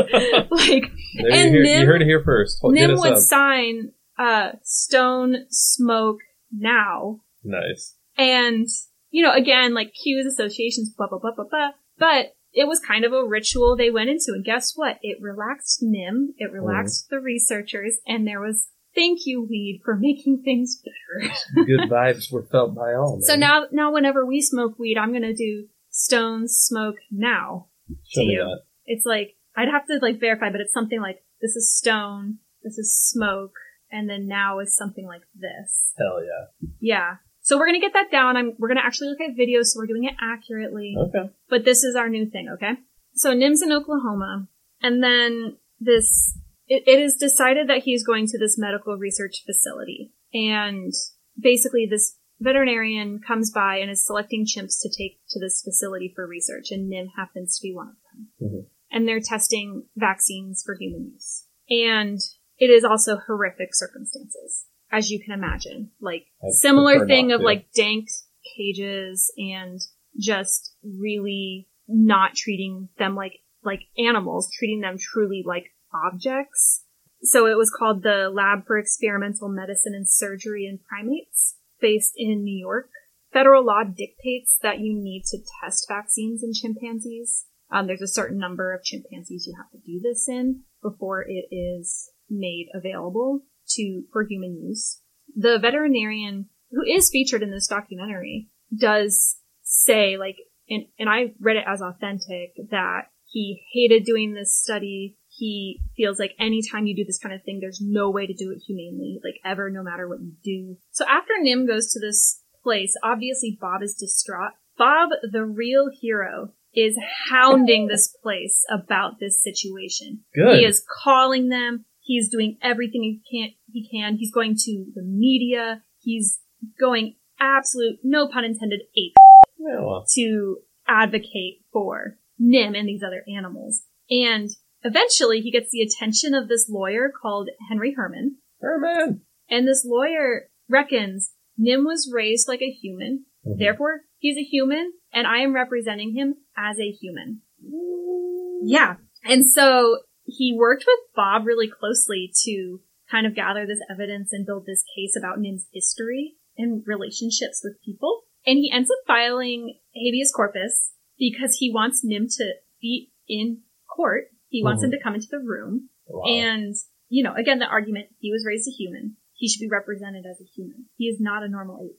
Like, there, and you, hear, Nim, you heard it here first. Hold, Nim would up. sign uh, Stone Smoke Now. Nice. And, you know, again, like cues, associations, blah, blah, blah, blah, blah. But it was kind of a ritual they went into. And guess what? It relaxed Nim. It relaxed mm. the researchers. And there was, thank you, weed, for making things better. Good vibes were felt by all. Man. So now, now whenever we smoke weed, I'm going to do Stone Smoke Now. Show to me you. That. It's like, I'd have to like verify, but it's something like, this is stone, this is smoke. And then now is something like this. Hell yeah. Yeah. So we're going to get that down. I'm, we're going to actually look at videos, so we're doing it accurately. Okay. But this is our new thing, okay? So Nim's in Oklahoma. And then this, it, it is decided that he's going to this medical research facility. And basically this veterinarian comes by and is selecting chimps to take to this facility for research. And Nim happens to be one of them. Mm-hmm. and they're testing vaccines for human use. And it is also horrific circumstances, as you can imagine. Like, I'd similar thing of, to. like, dank cages and just really not treating them like, like animals, treating them truly like objects. So it was called the Lab for Experimental Medicine and Surgery in Primates, based in New York. Federal law dictates that you need to test vaccines in chimpanzees. Um, there's a certain number of chimpanzees you have to do this in before it is made available to for human use. The veterinarian who is featured in this documentary does say, like, and, and I read it as authentic, that he hated doing this study. He feels like anytime you do this kind of thing, there's no way to do it humanely, like ever, no matter what you do. So after Nim goes to this place, obviously Bob is distraught. Bob, the real hero, is hounding this place about this situation. Good. He is calling them. He's doing everything he can. He can. He's going to the media. He's going absolute, no pun intended, ape well. to advocate for Nim and these other animals. And eventually, he gets the attention of this lawyer called Henry Herman. Herman! And this lawyer reckons Nim was raised like a human. Mm-hmm. Therefore, he's a human, and I am representing him as a human. Ooh. Yeah. And so he worked with Bob really closely to kind of gather this evidence and build this case about Nim's history and relationships with people. And he ends up filing habeas corpus because he wants Nim to be in court. He wants mm-hmm. him to come into the room. Wow. And, you know, again, the argument, he was raised a human. He should be represented as a human. He is not a normal ape.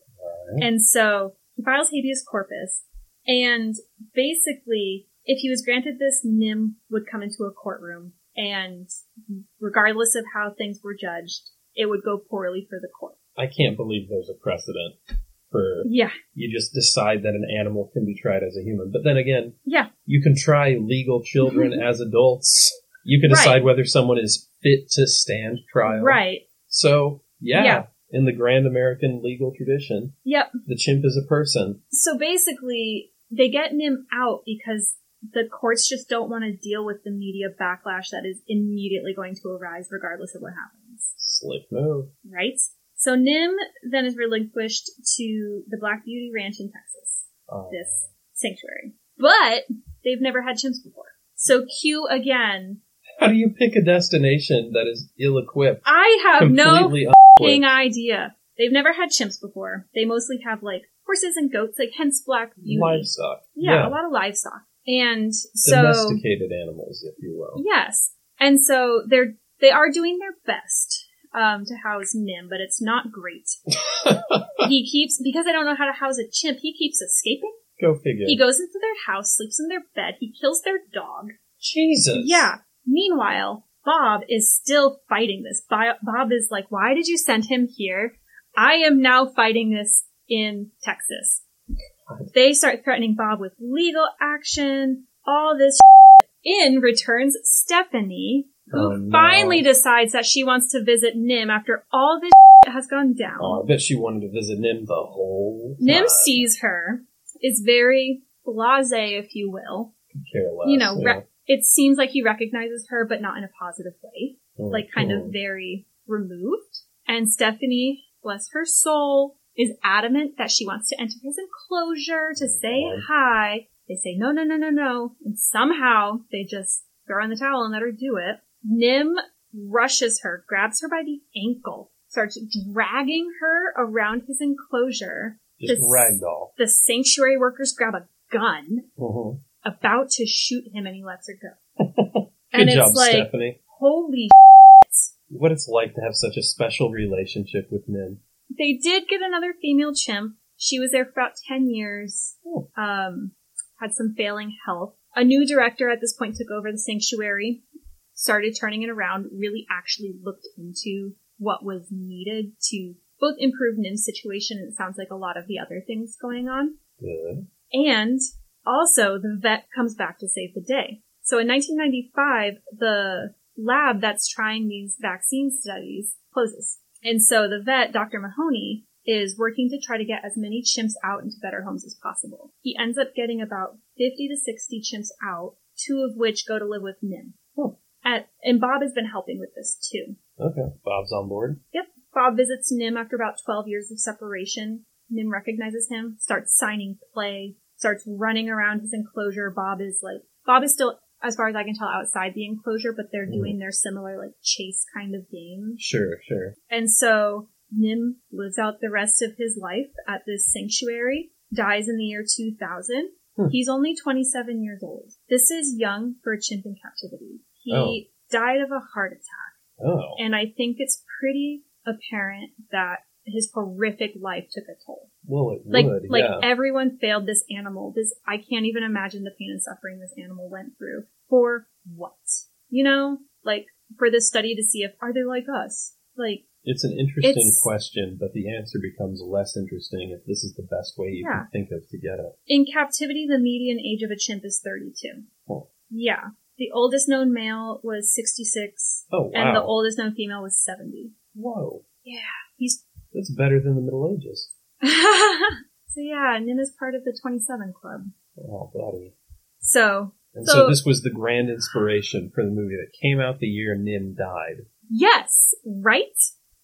Right. And so he files habeas corpus. And basically, if he was granted this, Nim would come into a courtroom. And regardless of how things were judged, it would go poorly for the court. I can't believe there's a precedent for yeah. you just decide that an animal can be tried as a human. But then again, yeah. you can try legal children as adults. You can decide right. whether someone is fit to stand trial. Right. So, yeah, yeah, in the grand American legal tradition, yep. the chimp is a person. So basically, they get Nim out because the courts just don't want to deal with the media backlash that is immediately going to arise regardless of what happens. Slick move. Right? So Nim then is relinquished to the Black Beauty Ranch in Texas, oh. this sanctuary. But they've never had chimps before. So Q again. How do you pick a destination that is ill-equipped? I have no fucking idea. They've never had chimps before. They mostly have, like, horses and goats, like, hence Black Beauty. Livestock. Yeah, yeah. a lot of livestock. And so... domesticated animals, if you will. Yes. And so they're, they are doing their best. Um, to house Nim, but it's not great. He keeps, because I don't know how to house a chimp, he keeps escaping. Go figure. He goes into their house, sleeps in their bed, he kills their dog. Jesus. Yeah. Meanwhile, Bob is still fighting this. Bob is like, why did you send him here? I am now fighting this in Texas. God. They start threatening Bob with legal action, all this shit. In returns Stephanie, who oh, no. finally decides that she wants to visit Nim after all this shit has gone down. Oh, I bet she wanted to visit Nim the whole time. Nim sees her, is very blasé, if you will. Care less, you know, yeah. re- it seems like he recognizes her, but not in a positive way. Mm-hmm. Like, kind of very removed. And Stephanie, bless her soul, is adamant that she wants to enter his enclosure to say mm-hmm. hi. They say, no, no, no, no, no. And somehow, they just throw in the towel and let her do it. Nim rushes her, grabs her by the ankle, starts dragging her around his enclosure. Just the, ragdoll. The sanctuary workers grab a gun, mm-hmm. about to shoot him, and he lets her go. Good and it's job, like, Stephanie. Holy shit. What it's like to have such a special relationship with Nim. They did get another female chimp. She was there for about ten years, oh. um, had some failing health. A new director at this point took over the sanctuary, started turning it around, really actually looked into what was needed to both improve Nim's situation, and it sounds like a lot of the other things going on. Good. And also, the vet comes back to save the day. So in nineteen ninety-five, the lab that's trying these vaccine studies closes. And so the vet, Doctor Mahoney, is working to try to get as many chimps out into better homes as possible. He ends up getting about fifty to sixty chimps out two of which go to live with Nim. Oh. At, and Bob has been helping with this, too. Okay. Bob's on board? Yep. Bob visits Nim after about twelve years of separation. Nim recognizes him, starts signing play, starts running around his enclosure. Bob is, like, Bob is still, as far as I can tell, outside the enclosure, but they're mm. doing their similar, like, chase kind of game. Sure, sure. And so Nim lives out the rest of his life at this sanctuary, dies in the year two thousand. Hmm. He's only twenty-seven years old. This is young for a chimp in captivity. He oh. died of a heart attack. Oh. And I think it's pretty apparent that his horrific life took a toll. Well, it like, would, Like, yeah. everyone failed this animal. This I can't even imagine the pain and suffering this animal went through. For what? You know? Like, for this study to see if, are they like us? Like, It's an interesting it's, question, but the answer becomes less interesting if this is the best way you yeah. can think of to get it. In captivity, the median age of a chimp is thirty-two. Oh. Yeah. The oldest known male was sixty-six. Oh, wow. And the oldest known female was seventy. Whoa. Yeah. He's... That's better than the Middle Ages. So yeah, Nim is part of the twenty-seven Club. Oh, buddy. So... And so, so this was the grand inspiration for the movie that came out the year Nim died. Yes, right?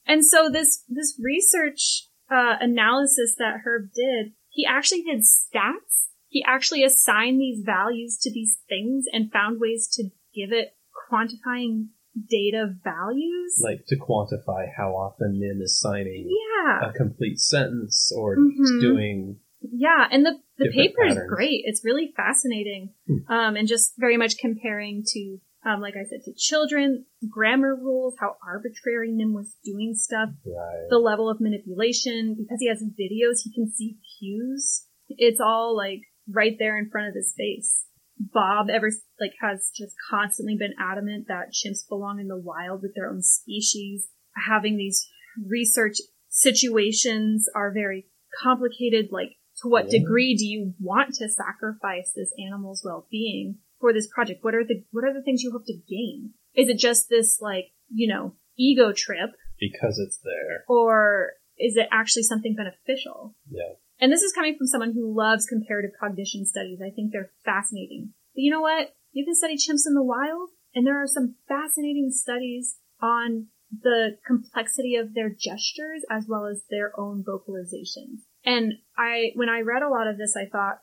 And so this, this research uh, analysis that Herb did, he actually did stats. He actually assigned these values to these things and found ways to give it quantifying data values. Like to quantify how often Nim is signing yeah. a complete sentence or mm-hmm. doing... Yeah, and the, the paper is great. It's really fascinating. Hmm. Um, and just very much comparing to... Um, like I said, to children, grammar rules, how arbitrary Nim was doing stuff, right. the level of manipulation. Because he has videos, he can see cues. It's all, like, right there in front of his face. Bob ever, like, has just constantly been adamant that chimps belong in the wild with their own species. Having these research situations are very complicated. Like, to what yeah. degree do you want to sacrifice this animal's well-being? For this project, what are the what are the things you hope to gain? Is it just this, like, you know, ego trip? Because it's there. Or is it actually something beneficial? Yeah. And this is coming from someone who loves comparative cognition studies. I think they're fascinating. But you know what? You can study chimps in the wild, and there are some fascinating studies on the complexity of their gestures as well as their own vocalizations. And I, when I read a lot of this, I thought,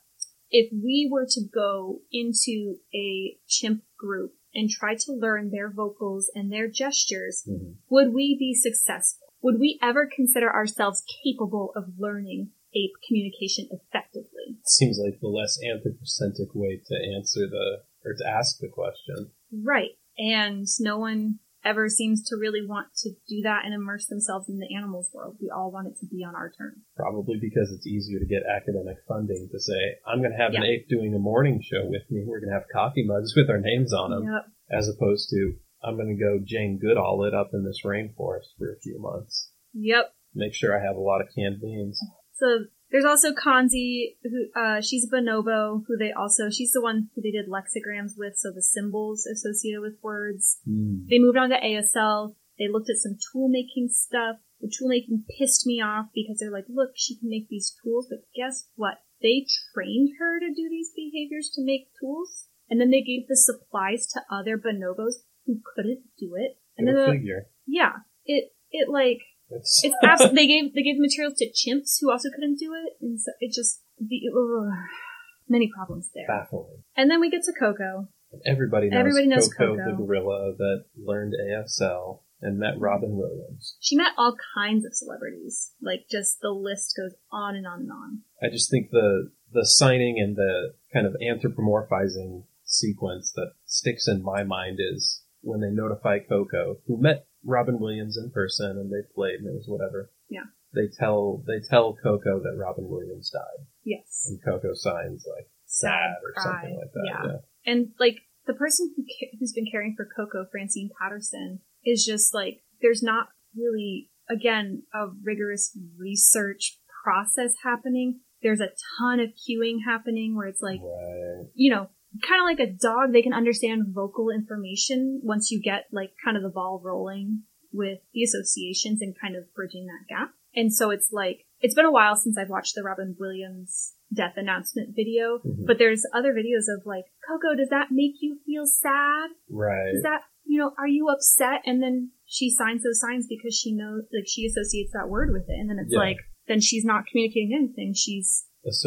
if we were to go into a chimp group and try to learn their vocals and their gestures, mm-hmm. would we be successful? Would we ever consider ourselves capable of learning ape communication effectively? Seems like the less anthropocentric way to answer the, or to ask the question. Right. And no one ever seems to really want to do that and immerse themselves in the animals world. We all want it to be on our terms. Probably because it's easier to get academic funding to say, I'm going to have yeah. an ape doing a morning show with me. We're going to have coffee mugs with our names on them. Yep. As opposed to, I'm going to go Jane Goodall it up in this rainforest for a few months. Yep. Make sure I have a lot of canned beans. So there's also Kanzi, who, uh, she's a bonobo, who they also, she's the one who they did lexigrams with, so the symbols associated with words. Mm. They moved on to A S L. They looked at some tool-making stuff. The tool-making pissed me off because they're like, look, she can make these tools, but guess what? They trained her to do these behaviors to make tools, and then they gave the supplies to other bonobos who couldn't do it. And then the, figure. Yeah. It, it like... It's, it's abs- they gave they gave materials to chimps who also couldn't do it, and so it just the uh, many problems there. Baffling. And then we get to Coco. Everybody knows, Everybody knows Coco, Coco, the gorilla that learned A S L and met Robin Williams. She met all kinds of celebrities. Like, just the list goes on and on and on. I just think the the signing and the kind of anthropomorphizing sequence that sticks in my mind is when they notify Coco, who met Robin Williams in person, and they played, and it was whatever. Yeah. They tell they tell Coco that Robin Williams died. Yes. And Coco signs, like, sad, sad or cry. Something like that. Yeah. yeah. And, like, the person who ca- who's been caring for Coco, Francine Patterson, is just, like, there's not really, again, a rigorous research process happening. There's a ton of cueing happening where it's like, right. you know, kind of like a dog, they can understand vocal information once you get, like, kind of the ball rolling with the associations and kind of bridging that gap. And so it's like, it's been a while since I've watched the Robin Williams death announcement video, mm-hmm. but there's other videos of like, Coco, does that make you feel sad? Right. Does that, you know, are you upset? And then she signs those signs because she knows, like, she associates that word with it. And then it's yeah. like, then she's not communicating anything. She's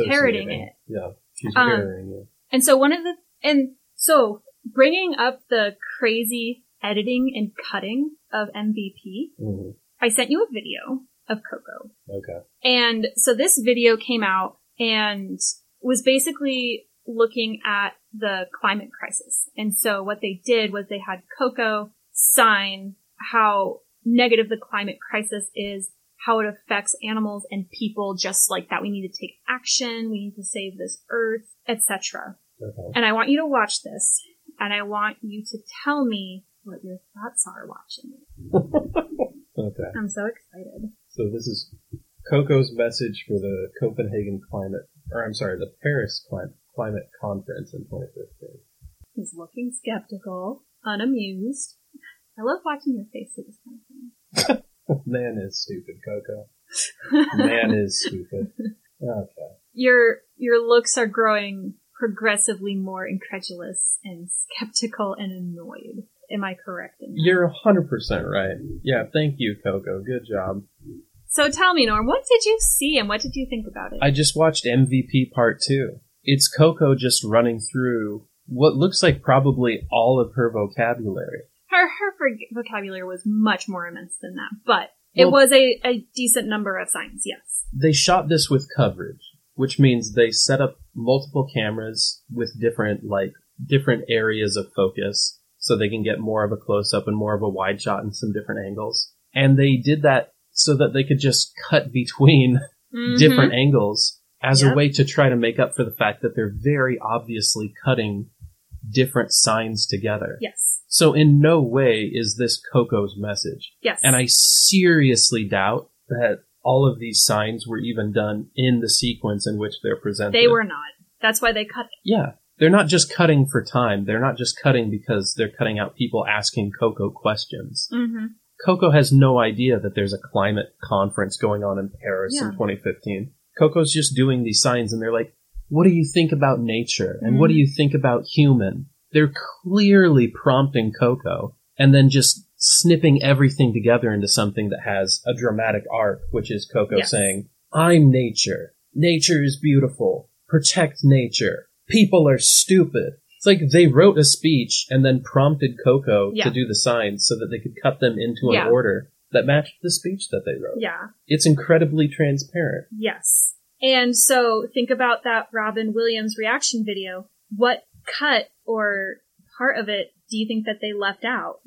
parroting it. Yeah. She's um, parroting it. And so one of the, and so bringing up the crazy editing and cutting of M V P, mm-hmm. I sent you a video of Coco. Okay. And so this video came out and was basically looking at the climate crisis. And so what they did was they had Coco sign how negative the climate crisis is, how it affects animals and people just like that. We need to take action. We need to save this earth, et cetera. Okay. And I want you to watch this, and I want you to tell me what your thoughts are watching it. Okay. I'm so excited. So this is Coco's message for the Copenhagen climate, or I'm sorry, the Paris climate, climate conference in twenty fifteen. He's looking skeptical, unamused. I love watching your face at this kind of thing. Man is stupid, Coco. Man is stupid. Okay. Your your looks are growing progressively more incredulous and skeptical and annoyed. Am I correct in that? You're one hundred percent right. Yeah, thank you, Coco. Good job. So tell me, Norm, what did you see and what did you think about it? I just watched M V P Part two. It's Coco just running through what looks like probably all of her vocabulary. Her her vocabulary was much more immense than that, but it well, was a, a decent number of signs, yes. They shot this with coverage, which means they set up multiple cameras with different, like, different areas of focus, so they can get more of a close-up and more of a wide shot in some different angles. And they did that so that they could just cut between mm-hmm. different angles as yep. a way to try to make up for the fact that they're very obviously cutting different signs together. Yes. So in no way is this Coco's message. Yes. And I seriously doubt that all of these signs were even done in the sequence in which they're presented. They were not. That's why they cut it. Yeah. They're not just cutting for time. They're not just cutting because they're cutting out people asking Coco questions. Mm-hmm. Coco has no idea that there's a climate conference going on in Paris yeah. in twenty fifteen. Coco's just doing these signs, and they're like, what do you think about nature? And mm-hmm. what do you think about human? They're clearly prompting Coco, and then just snipping everything together into something that has a dramatic arc, which is Coco yes. saying, I'm nature. Nature is beautiful. Protect nature. People are stupid. It's like they wrote a speech and then prompted Coco yeah. to do the signs so that they could cut them into an yeah. order that matched the speech that they wrote. Yeah. It's incredibly transparent. Yes. And so think about that Robin Williams reaction video. What cut or part of it do you think that they left out?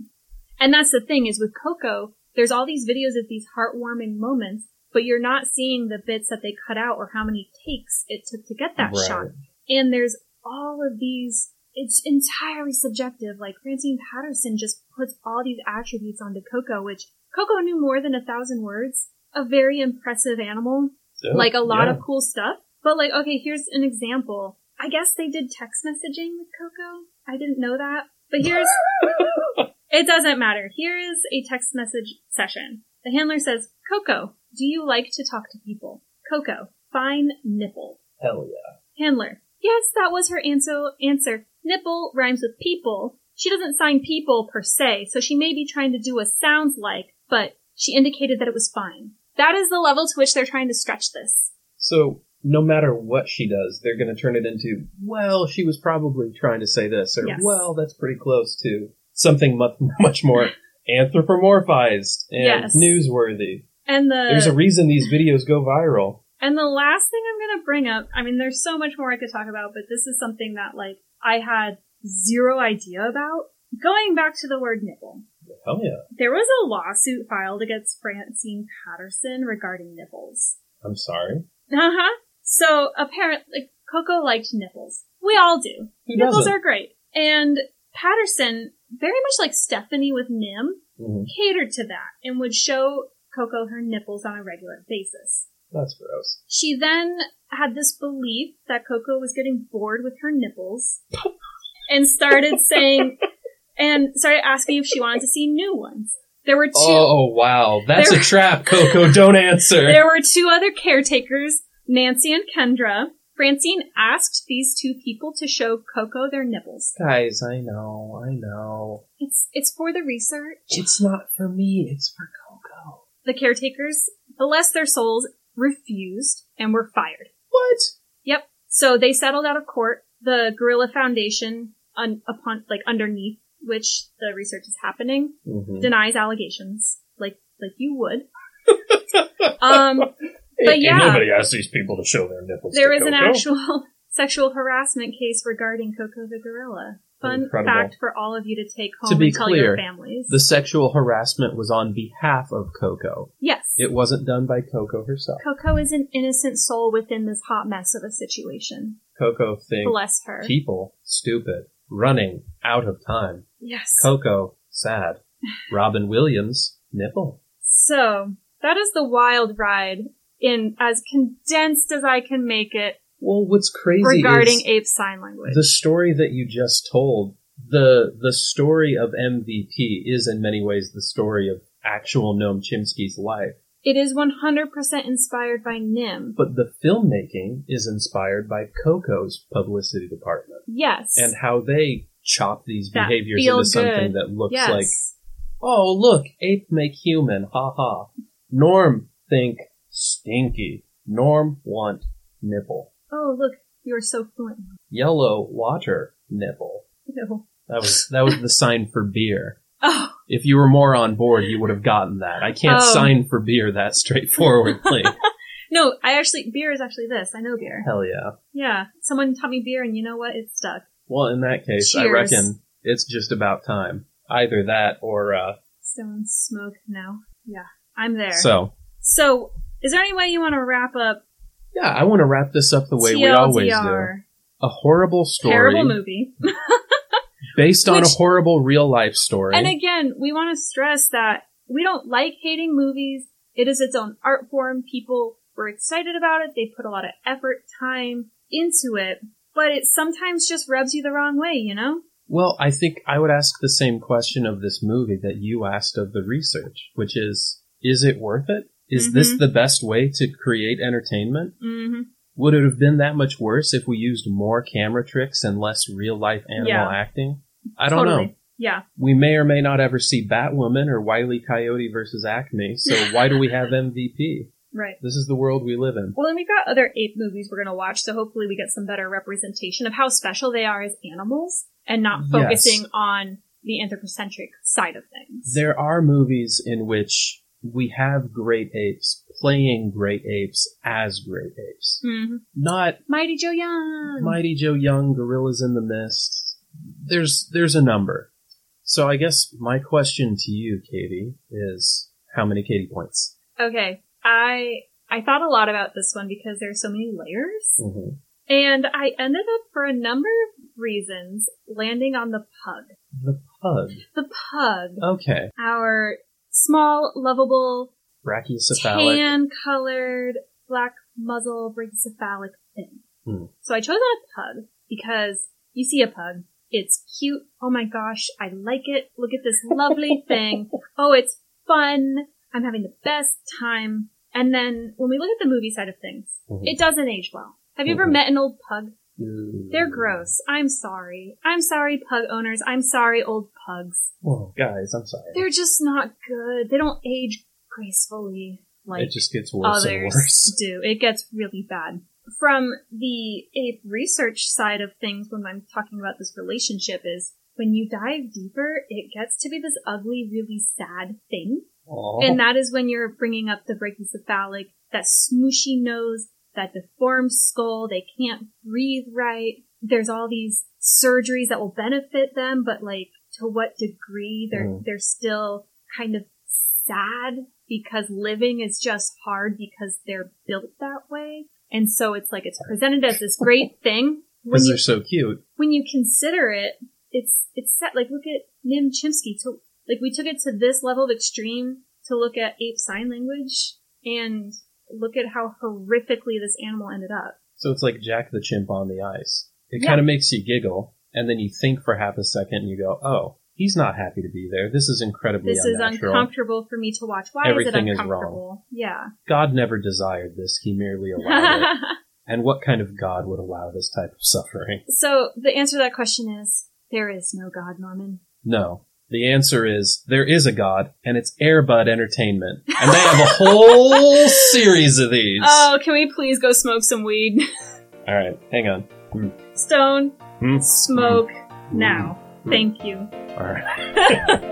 And that's the thing is with Coco, there's all these videos of these heartwarming moments, but you're not seeing the bits that they cut out or how many takes it took to get that right. shot. And there's all of these, it's entirely subjective. Like Francine Patterson just puts all these attributes onto Coco, which Coco knew more than a thousand words. A very impressive animal, so, like a lot yeah. of cool stuff. But like, okay, here's an example. I guess they did text messaging with Coco. I didn't know that. But here's, it doesn't matter. Here is a text message session. The handler says, Coco, do you like to talk to people? Coco, fine nipple. Hell yeah. Handler. Yes, that was her answer. Answer. Nipple rhymes with people. She doesn't sign people per se, so she may be trying to do a sounds like, but she indicated that it was fine. That is the level to which they're trying to stretch this. So no matter what she does, they're going to turn it into, well, she was probably trying to say this, or, yes. well, that's pretty close to something much, much more anthropomorphized and yes. newsworthy. And the, there's a reason these videos go viral. And the last thing I'm going to bring up, I mean, there's so much more I could talk about, but this is something that, like, I had zero idea about. Going back to the word nipple. Hell yeah. There was a lawsuit filed against Francine Patterson regarding nipples. I'm sorry? Uh-huh. So, apparently, like, Coco liked nipples. We all do. Who nipples doesn't? Are great. And Patterson, very much like Stephanie with Nim, mm-hmm. catered to that and would show Coco her nipples on a regular basis. That's gross. She then had this belief that Coco was getting bored with her nipples and started saying, and started asking if she wanted to see new ones. There were two. Oh, wow. That's there, a trap, Coco. Don't answer. There were two other caretakers, Nancy and Kendra. Francine asked these two people to show Coco their nipples. Guys, I know, I know. It's it's for the research. It's not for me, it's for Coco. The caretakers, bless their souls, refused and were fired. What? Yep. So they settled out of court. The Gorilla Foundation, un, upon like underneath which the research is happening, mm-hmm. denies allegations, like like you would. um. But yeah, nobody asked these people to show their nipples. There is an actual sexual harassment case regarding Coco the gorilla. Fun Incredible. fact for all of you to take home to be and tell clear, your families. The sexual harassment was on behalf of Coco. Yes. It wasn't done by Coco herself. Coco is an innocent soul within this hot mess of a situation. Coco thinks Bless her. people stupid, running out of time. Yes. Coco sad. Robin Williams nipple. So that is the wild ride. In as condensed as I can make it. Well, what's crazy regarding is ape sign language. The story that you just told, the the story of M V P is in many ways the story of actual Noam Chomsky's life. It is one hundred percent inspired by Nim. But the filmmaking is inspired by Coco's publicity department. Yes. And how they chop these that behaviors into good. something that looks yes. like, oh, look, ape make human, ha ha. Norm think stinky. Norm want nipple. Oh, look, you're so fluent. Yellow water nipple. No. That was that was the sign for beer. Oh. If you were more on board, you would have gotten that. I can't oh. sign for beer that straightforwardly. No, I actually, beer is actually this. I know beer. Hell yeah. Yeah. Someone taught me beer and you know what? It stuck. Well, in that case, cheers. I reckon it's just about time. Either that or, uh... someone smoke now. Yeah. I'm there. So. So... Is there any way you want to wrap up? Yeah, I want to wrap this up the way T L D R. We always do. A horrible story. Terrible movie. Based Which, on a horrible real life story. And again, we want to stress that we don't like hating movies. It is its own art form. People were excited about it. They put a lot of effort, time into it. But it sometimes just rubs you the wrong way, you know? Well, I think I would ask the same question of this movie that you asked of the research, which is, is it worth it? Is mm-hmm. this the best way to create entertainment? Mm-hmm. Would it have been that much worse if we used more camera tricks and less real-life animal yeah. acting? I don't totally. know. Yeah. We may or may not ever see Batwoman or Wile E. Coyote versus Acme, so why do we have M V P? Right. This is the world we live in. Well, and we've got other ape movies we're going to watch, so hopefully we get some better representation of how special they are as animals and not focusing yes. on the anthropocentric side of things. There are movies in which we have great apes playing great apes as great apes. Mm-hmm. Not Mighty Joe Young. Mighty Joe Young, Gorillas in the Mist. There's there's a number. So I guess my question to you, Katie, is how many Katie points? Okay. I I thought a lot about this one because there's so many layers. Mm-hmm. And I ended up, for a number of reasons, landing on the pug. The pug? The pug. Okay. Our small, lovable, brachycephalic, tan-colored, black muzzle, brachycephalic thing. Hmm. So I chose on a pug because you see a pug. It's cute. Oh my gosh, I like it. Look at this lovely thing. Oh, it's fun. I'm having the best time. And then when we look at the movie side of things, mm-hmm. it doesn't age well. Have you mm-hmm. ever met an old pug? Mm. They're gross. I'm sorry. I'm sorry, pug owners. I'm sorry, old pugs. Whoa, guys, I'm sorry. They're just not good. They don't age gracefully like it just gets worse and worse. Do. It gets really bad. From the ape research side of things, when I'm talking about this relationship, is when you dive deeper, it gets to be this ugly, really sad thing. Aww. And that is when you're bringing up the brachycephalic, that smooshy nose, that deformed skull, they can't breathe right. There's all these surgeries that will benefit them, but like to what degree they're mm. they're still kind of sad because living is just hard because they're built that way. And so it's like it's presented as this great thing. Because they're so cute. When you consider it, it's it's set like look at Nim Chimpsky. To like we took it to this level of extreme to look at ape sign language and look at how horrifically this animal ended up. So it's like Jack the Chimp on the ice. It yeah. kind of makes you giggle, and then you think for half a second, and you go, oh, He's not happy to be there. This is incredibly this unnatural. This is uncomfortable for me to watch. Why Everything is it uncomfortable? Is wrong. Yeah. God never desired this. He merely allowed it. And what kind of God would allow this type of suffering? So the answer to that question is, there is no God, Norman. No. The answer is, there is a God, and it's Air Bud Entertainment. And they have a whole series of these. Oh, can we please go smoke some weed? All right. Hang on. Mm. Stone. Mm. Smoke. Mm. Now. Mm. Thank you. All right.